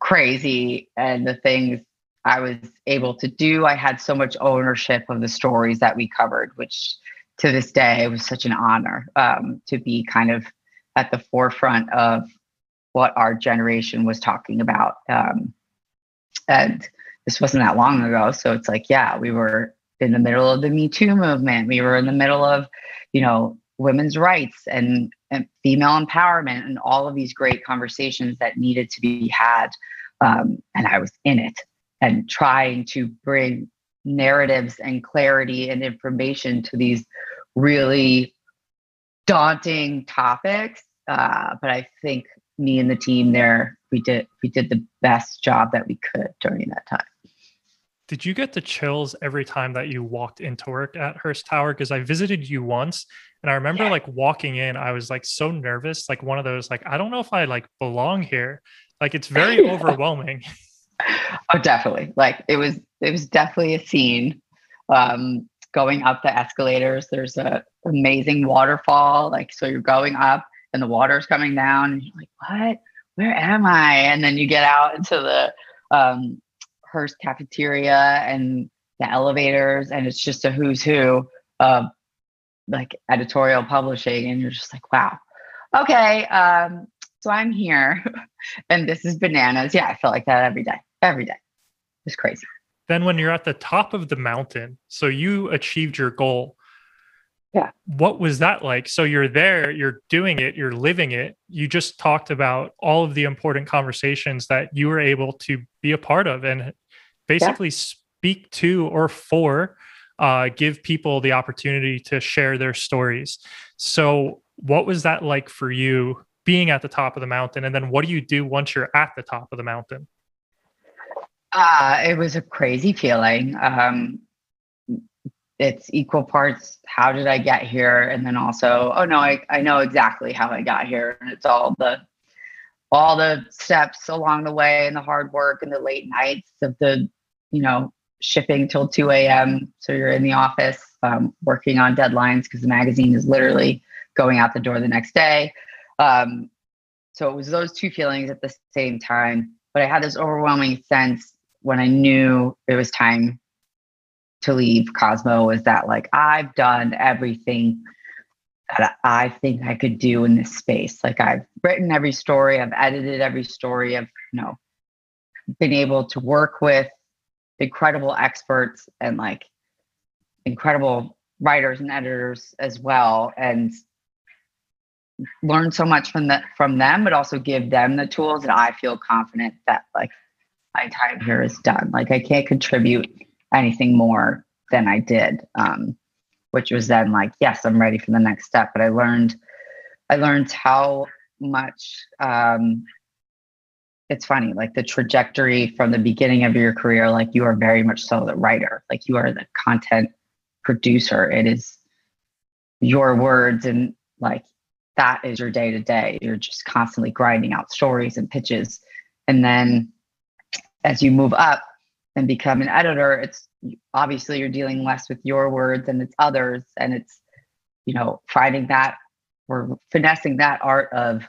crazy. And the things I was able to do, I had so much ownership of the stories that we covered, which to this day was such an honor um, to be kind of at the forefront of what our generation was talking about. Um, and this wasn't that long ago. So it's like, yeah, we were in the middle of the Me Too movement. We were in the middle of, you know, women's rights and, and female empowerment and all of these great conversations that needed to be had. Um, and I was in it and trying to bring narratives and clarity and information to these really daunting topics. Uh, but I think me and the team there, we did we did the best job that we could during that time. Did you get the chills every time that you walked into work at Hearst Tower? Because I visited you once and I remember yeah. like walking in, I was like so nervous, like one of those, like, I don't know if I like belong here. Like it's very yeah. overwhelming. Oh, definitely. Like it was, it was definitely a scene. Um, going up the escalators, there's a amazing waterfall. Like, so you're going up and the water's coming down and you're like, what, where am I? And then you get out into the, um, Hearst cafeteria and the elevators, and it's just a who's who of like editorial publishing. And you're just like, wow, okay. Um, so I'm here and this is bananas. Yeah. I felt like that every day, every day. It's crazy. Then when you're at the top of the mountain, so you achieved your goal. Yeah. What was that like? So you're there, you're doing it, you're living it. You just talked about all of the important conversations that you were able to be a part of and basically yeah. speak to or for, uh, give people the opportunity to share their stories. So what was that like for you being at the top of the mountain? And then what do you do once you're at the top of the mountain? Uh, it was a crazy feeling. Um, It's equal parts, how did I get here? And then also, oh no, I, I know exactly how I got here. And it's all the all the steps along the way and the hard work and the late nights of the, you know, shipping till two a.m. So you're in the office um, working on deadlines because the magazine is literally going out the door the next day. Um, so it was those two feelings at the same time. But I had this overwhelming sense when I knew it was time to leave Cosmo, was that like, I've done everything that I think I could do in this space. Like I've written every story, I've edited every story, I've, you know, been able to work with incredible experts and like incredible writers and editors as well, and learn so much from the, from them, but also give them the tools that I feel confident that like my time here is done. Like I can't contribute anything more than I did, um, which was then like, yes, I'm ready for the next step. But I learned, I learned how much, um, it's funny, like the trajectory from the beginning of your career, like you are very much so the writer, like you are the content producer. It is your words and like, that is your day to day. You're just constantly grinding out stories and pitches. And then as you move up and become an editor, it's obviously you're dealing less with your words and it's others. And it's, you know, finding that or finessing that art of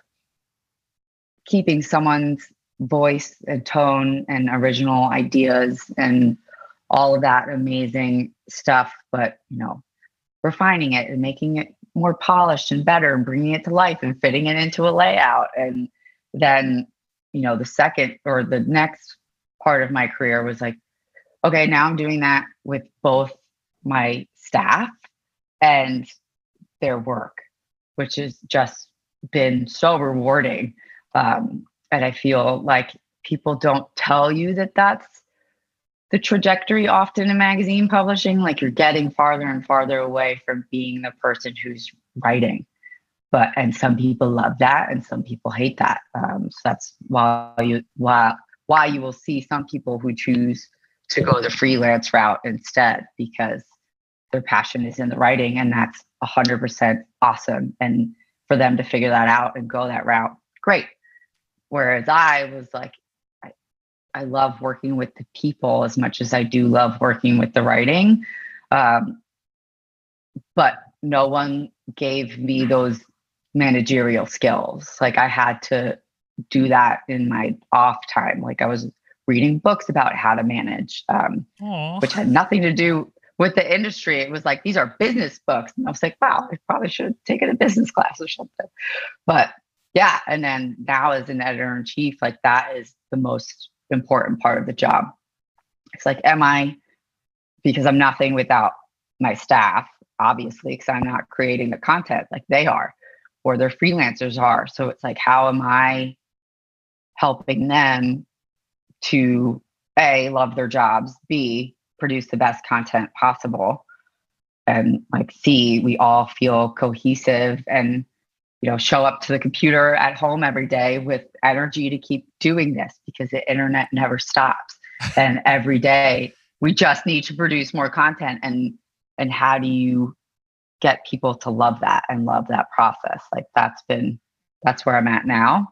keeping someone's voice and tone and original ideas and all of that amazing stuff, but, you know, refining it and making it more polished and better and bringing it to life and fitting it into a layout. And then, you know, the second or the next part of my career was like, okay, now I'm doing that with both my staff and their work, which has just been so rewarding. Um, and I feel like people don't tell you that that's the trajectory often in magazine publishing, like you're getting farther and farther away from being the person who's writing. But, and some people love that and some people hate that. Um, so that's why you, why, why you will see some people who choose to go the freelance route instead, because their passion is in the writing, and that's one hundred percent awesome. And for them to figure that out and go that route, great. Whereas I was like, I, I love working with the people as much as I do love working with the writing. Um, but no one gave me those managerial skills. Like I had to do that in my off time. Like I was reading books about how to manage, um, which had nothing to do with the industry. It was like, these are business books. And I was like, wow, I probably should have taken a business class or something. But yeah. And then now as an editor in chief, like that is the most important part of the job. It's like, am I, because I'm nothing without my staff, obviously, because I'm not creating the content like they are, or their freelancers are. So it's like, how am I helping them to A, love their jobs, B, produce the best content possible, and like C, we all feel cohesive and, you know, show up to the computer at home every day with energy to keep doing this, because the internet never stops. And every day we just need to produce more content. And and how do you get people to love that and love that process? Like that's been, that's where I'm at now.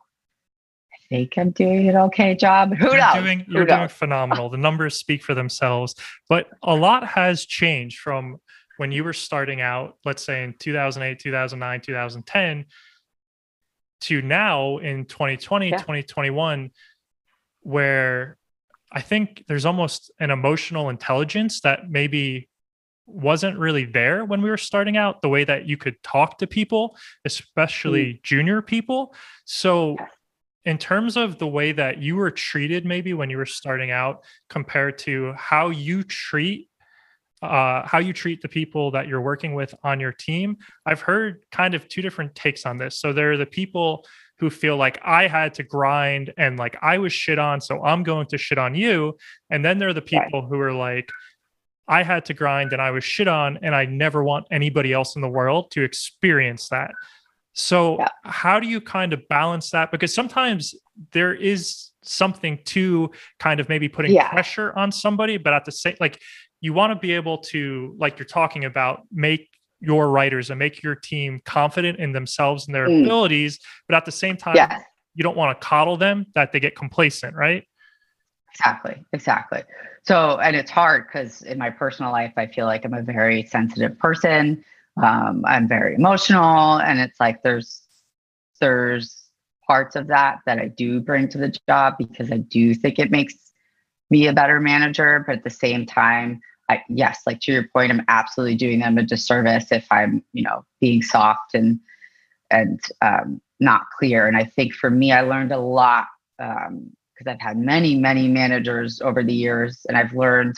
I think I'm doing an okay job. Who knows? You're doing, you're doing phenomenal. The numbers speak for themselves, but a lot has changed from when you were starting out, let's say in two thousand eight, two thousand nine, two thousand ten, to now in twenty twenty, yeah. twenty twenty-one, where I think there's almost an emotional intelligence that maybe wasn't really there when we were starting out, the way that you could talk to people, especially mm. junior people. So yeah. In terms of the way that you were treated maybe when you were starting out compared to how you treat uh, how you treat the people that you're working with on your team, I've heard kind of two different takes on this. So there are the people who feel like I had to grind and like I was shit on, so I'm going to shit on you. And then there are the people who are like, I had to grind and I was shit on and I never want anybody else in the world to experience that. So yeah. How do you kind of balance that? Because sometimes there is something to kind of maybe putting yeah. pressure on somebody, but at the same, like you want to be able to, like you're talking about, make your writers and make your team confident in themselves and their mm. abilities, but at the same time, yeah. you don't want to coddle them that they get complacent, right? Exactly. Exactly. So, and it's hard because in my personal life, I feel like I'm a very sensitive person. Um, I'm very emotional, and it's like, there's, there's parts of that that I do bring to the job because I do think it makes me a better manager. But at the same time, I, yes, like to your point, I'm absolutely doing them a disservice if I'm, you know, being soft and, and, um, not clear. And I think for me, I learned a lot, um, cause I've had many, many managers over the years, and I've learned,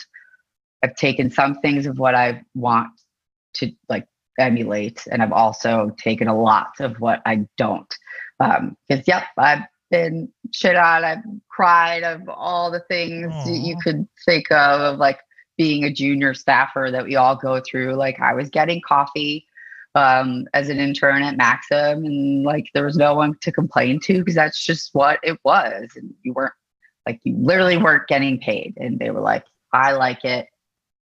I've taken some things of what I want to like emulate. And I've also taken a lot of what I don't. Um, cause yep, I've been shit on, I've cried, of all the things Aww. You could think of, of like being a junior staffer that we all go through. Like I was getting coffee um, as an intern at Maxim, and like, there was no one to complain to, cause that's just what it was. And you weren't like, you literally weren't getting paid. And they were like, I like it,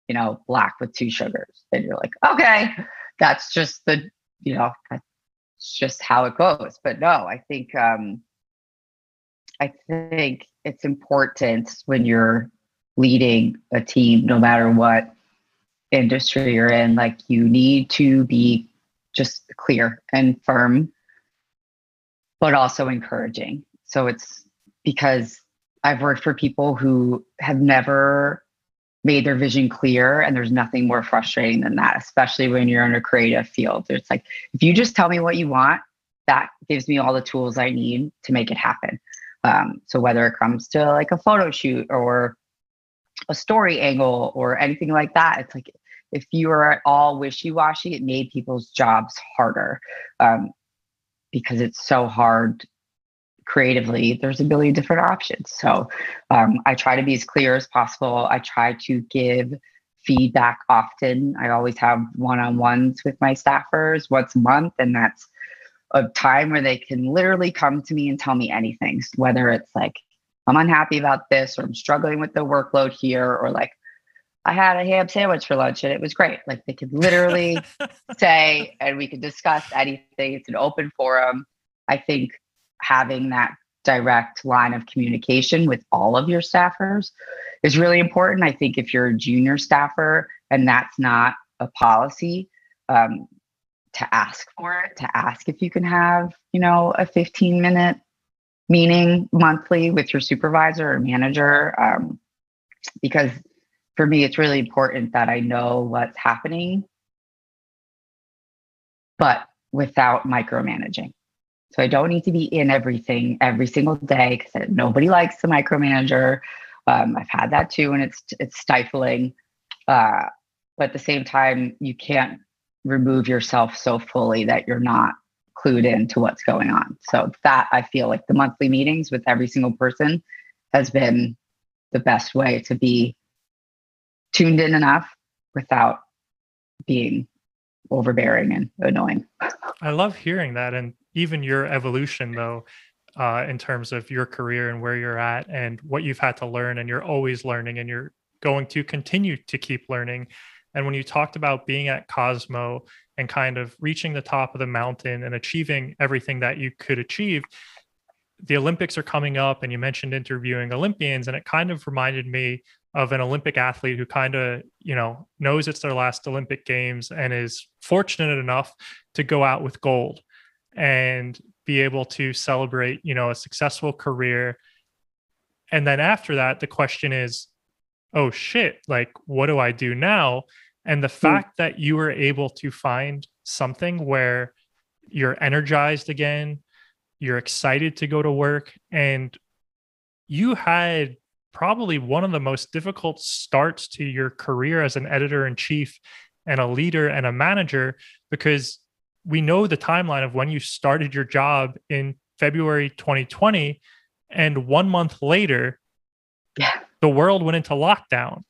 you know, black with two sugars. And you're like, okay, that's just the, you know, that's just how it goes. But no, I think, um, I think it's important when you're leading a team, no matter what industry you're in, like you need to be just clear and firm, but also encouraging. So it's, because I've worked for people who have never made their vision clear. And there's nothing more frustrating than that, especially when you're in a creative field. It's like, if you just tell me what you want, that gives me all the tools I need to make it happen. Um, so whether it comes to like a photo shoot or a story angle or anything like that, it's like, if you are at all wishy-washy, it made people's jobs harder um, because it's so hard creatively. There's a billion different options. So um, I try to be as clear as possible. I try to give feedback often. I always have one-on-ones with my staffers once a month. And that's a time where they can literally come to me and tell me anything, whether it's like, I'm unhappy about this, or I'm struggling with the workload here, or like, I had a ham sandwich for lunch and it was great. Like they could literally say, and we could discuss anything. It's an open forum. I think having that direct line of communication with all of your staffers is really important. I think if you're a junior staffer and that's not a policy, um, to ask for it, to ask if you can have, you know, a fifteen minute meeting monthly with your supervisor or manager. Um, because for me, it's really important that I know what's happening, but without micromanaging. So I don't need to be in everything every single day because nobody likes the micromanager. Um, I've had that too, and it's it's stifling. Uh, but at the same time, you can't remove yourself so fully that you're not clued into what's going on. So that, I feel like the monthly meetings with every single person has been the best way to be tuned in enough without being overbearing and annoying. I love hearing that. And even your evolution though, uh, in terms of your career and where you're at and what you've had to learn, and you're always learning and you're going to continue to keep learning. And when you talked about being at Cosmo and kind of reaching the top of the mountain and achieving everything that you could achieve, the Olympics are coming up and you mentioned interviewing Olympians, and it kind of reminded me of an Olympic athlete who kind of, you know, knows it's their last Olympic Games and is fortunate enough to go out with gold and be able to celebrate, you know, a successful career. And then after that, the question is, oh shit, like, what do I do now? And the fact that you were able to find something where you're energized again, you're excited to go to work, and you had probably one of the most difficult starts to your career as an editor-in-chief and a leader and a manager, because we know the timeline of when you started your job in February twenty twenty, and one month later, yeah, the world went into lockdown.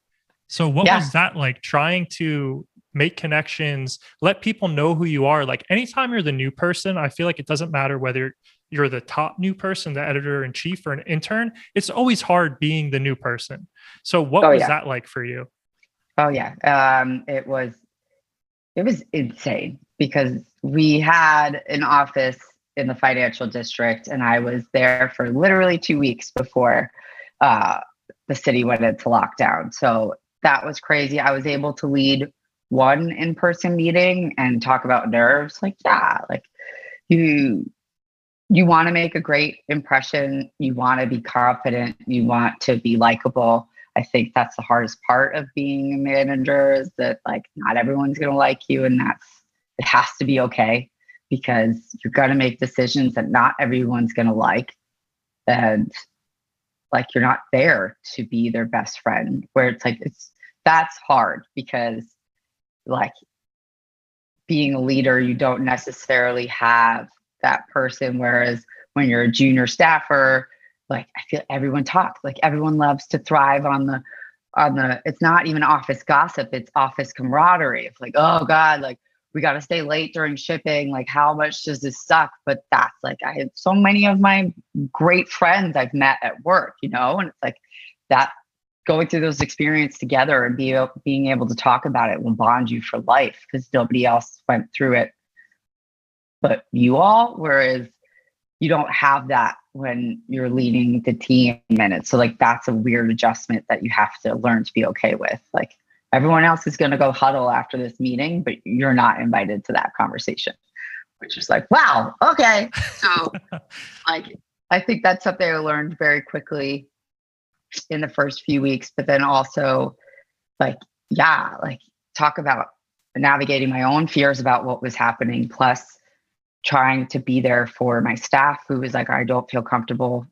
So what yeah. was that like, trying to make connections, let people know who you are? Like anytime you're the new person, I feel like it doesn't matter whether you're the top new person, the editor-in-chief, or an intern, it's always hard being the new person. So what oh, was yeah. that like for you? Oh yeah, um, it was, it was insane because we had an office in the financial district and I was there for literally two weeks before uh, the city went into lockdown. So that was crazy. I was able to lead one in-person meeting and talk about nerves. Like, yeah, like you, you want to make a great impression. You want to be confident. You want to be likable. I think that's the hardest part of being a manager, is that like, not everyone's going to like you. And that's, it has to be okay, because you're going to make decisions that not everyone's going to like. And like, you're not there to be their best friend, where it's like, it's, that's hard, because like being a leader, you don't necessarily have that person. Whereas when you're a junior staffer, like I feel everyone talks, like everyone loves to thrive on the, on the, it's not even office gossip, it's office camaraderie. It's like, oh God, like we got to stay late during shipping. Like how much does this suck? But that's like, I had so many of my great friends I've met at work, you know, and it's like that, going through those experiences together and be, being able to talk about it will bond you for life, because nobody else went through it but you all, whereas you don't have that when you're leading the team. And it's so like, that's a weird adjustment that you have to learn to be okay with. Like everyone else is going to go huddle after this meeting, but you're not invited to that conversation, which is like, wow. Okay. So like, I think that's something I learned very quickly in the first few weeks, but then also like, yeah, like talk about navigating my own fears about what was happening, plus trying to be there for my staff who was like, I don't feel comfortable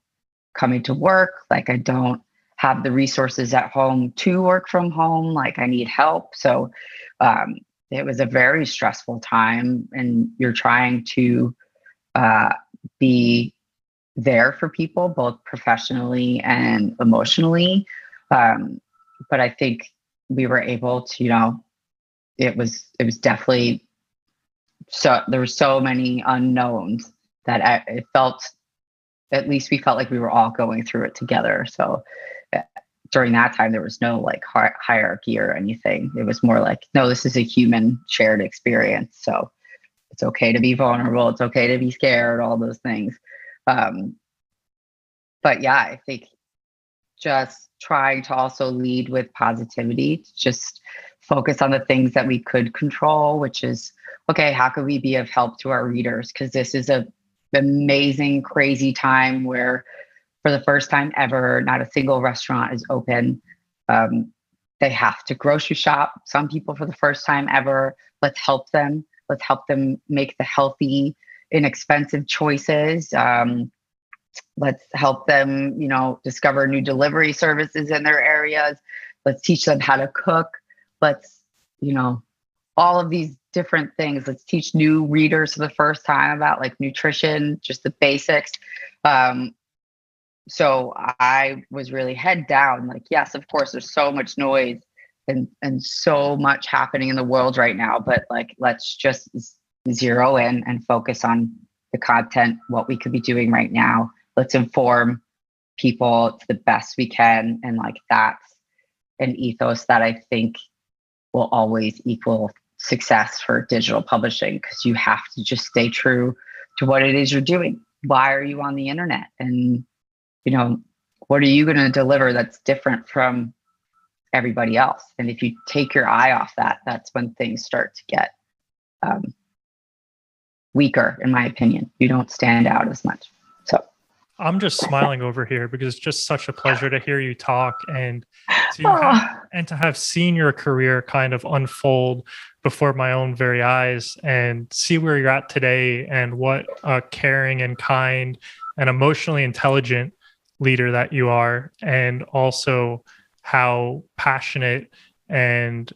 coming to work. Like I don't have the resources at home to work from home. Like I need help. So um, it was a very stressful time, and you're trying to uh, be there for people, both professionally and emotionally. Um, but I think we were able to, you know, it was, it was definitely, so there were so many unknowns that I, it felt, at least we felt like we were all going through it together. So during that time, there was no like hi- hierarchy or anything. It was more like, no, this is a human shared experience. So it's okay to be vulnerable. It's okay to be scared, all those things. Um, but yeah, I think just trying to also lead with positivity, to just focus on the things that we could control, which is, okay, how could we be of help to our readers? Because this is a amazing, crazy time where for the first time ever, not a single restaurant is open. Um, they have to grocery shop. Some people for the first time ever, let's help them. Let's help them make the healthy, inexpensive choices. Um, let's help them, you know, discover new delivery services in their areas. Let's teach them how to cook. Let's, you know, all of these different things. Let's teach new readers for the first time about like nutrition, just the basics. Um, So I was really head down, like, yes, of course, there's so much noise and, and so much happening in the world right now, but like, let's just zero in and focus on the content, what we could be doing right now. Let's inform people to the best we can. And like, that's an ethos that I think will always equal success for digital publishing, because you have to just stay true to what it is you're doing. Why are you on the internet? And you know, what are you going to deliver that's different from everybody else? And if you take your eye off that, that's when things start to get um, weaker, in my opinion. You don't stand out as much. So I'm just smiling over here because it's just such a pleasure to hear you talk and to oh. have, and to have seen your career kind of unfold before my own very eyes and see where you're at today and what uh, caring and kind and emotionally intelligent leader that you are, and also how passionate and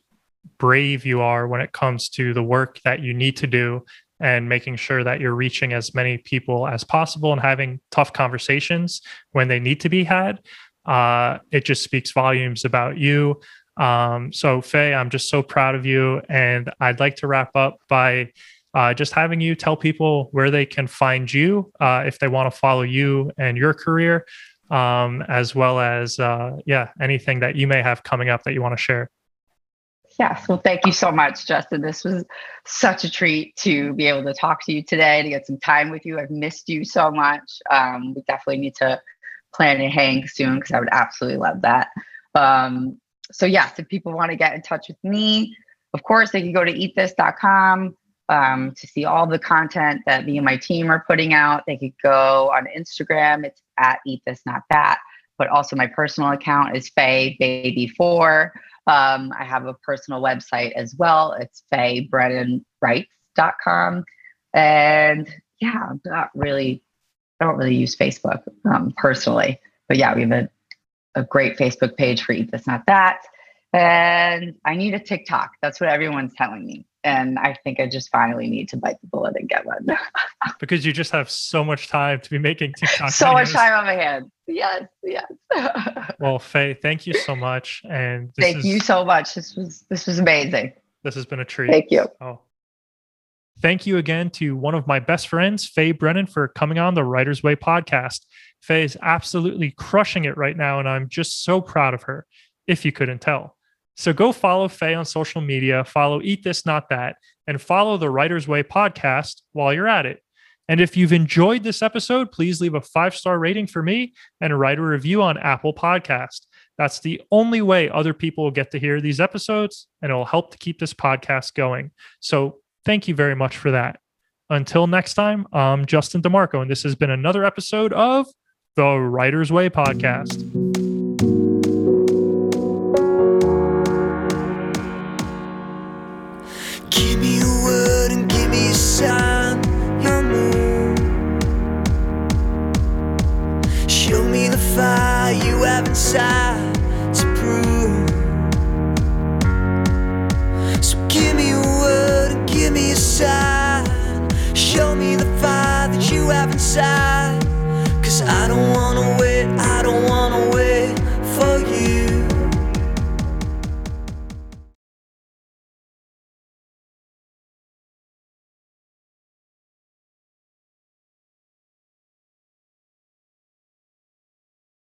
brave you are when it comes to the work that you need to do and making sure that you're reaching as many people as possible and having tough conversations when they need to be had. Uh, it just speaks volumes about you. Um, so Faye, I'm just so proud of you. And I'd like to wrap up by Uh, just having you tell people where they can find you uh, if they want to follow you and your career, um, as well as, uh, yeah, anything that you may have coming up that you want to share. Yes. Well, thank you so much, Justin. This was such a treat to be able to talk to you today, to get some time with you. I've missed you so much. Um, we definitely need to plan a hang soon because I would absolutely love that. Um, so yes, if people want to get in touch with me, of course, they can go to eat this dot com. Um, to see all the content that me and my team are putting out. They could go on Instagram. It's at Eat This, Not That. But also my personal account is faye baby four. Um, I have a personal website as well. It's faye brennan writes dot com. And yeah, I'm not really, I don't really use Facebook um, personally. But yeah, we have a, a great Facebook page for Eat This, Not That. And I need a TikTok. That's what everyone's telling me. And I think I just finally need to bite the bullet and get one. Because you just have so much time to be making TikTok videos. So much time on my hands. Yes, yes. Well, Faye, thank you so much. And this thank is, you so much. This was this was amazing. This has been a treat. Thank you. Oh. Thank you again to one of my best friends, Faye Brennan, for coming on the Writer's Way podcast. Faye is absolutely crushing it right now, and I'm just so proud of her, if you couldn't tell. So go follow Faye on social media, follow Eat This, Not That, and follow the Writer's Way podcast while you're at it. And if you've enjoyed this episode, please leave a five-star rating for me and write a review on Apple Podcast. That's the only way other people will get to hear these episodes, and it'll help to keep this podcast going. So thank you very much for that. Until next time, I'm Justin DeMarco, and this has been another episode of the Writer's Way podcast. Sign your moon. Show me the fire you have inside to prove. So give me a word and give me a sign. Show me the fire that you have inside. Cause I don't wanna wait, I don't wanna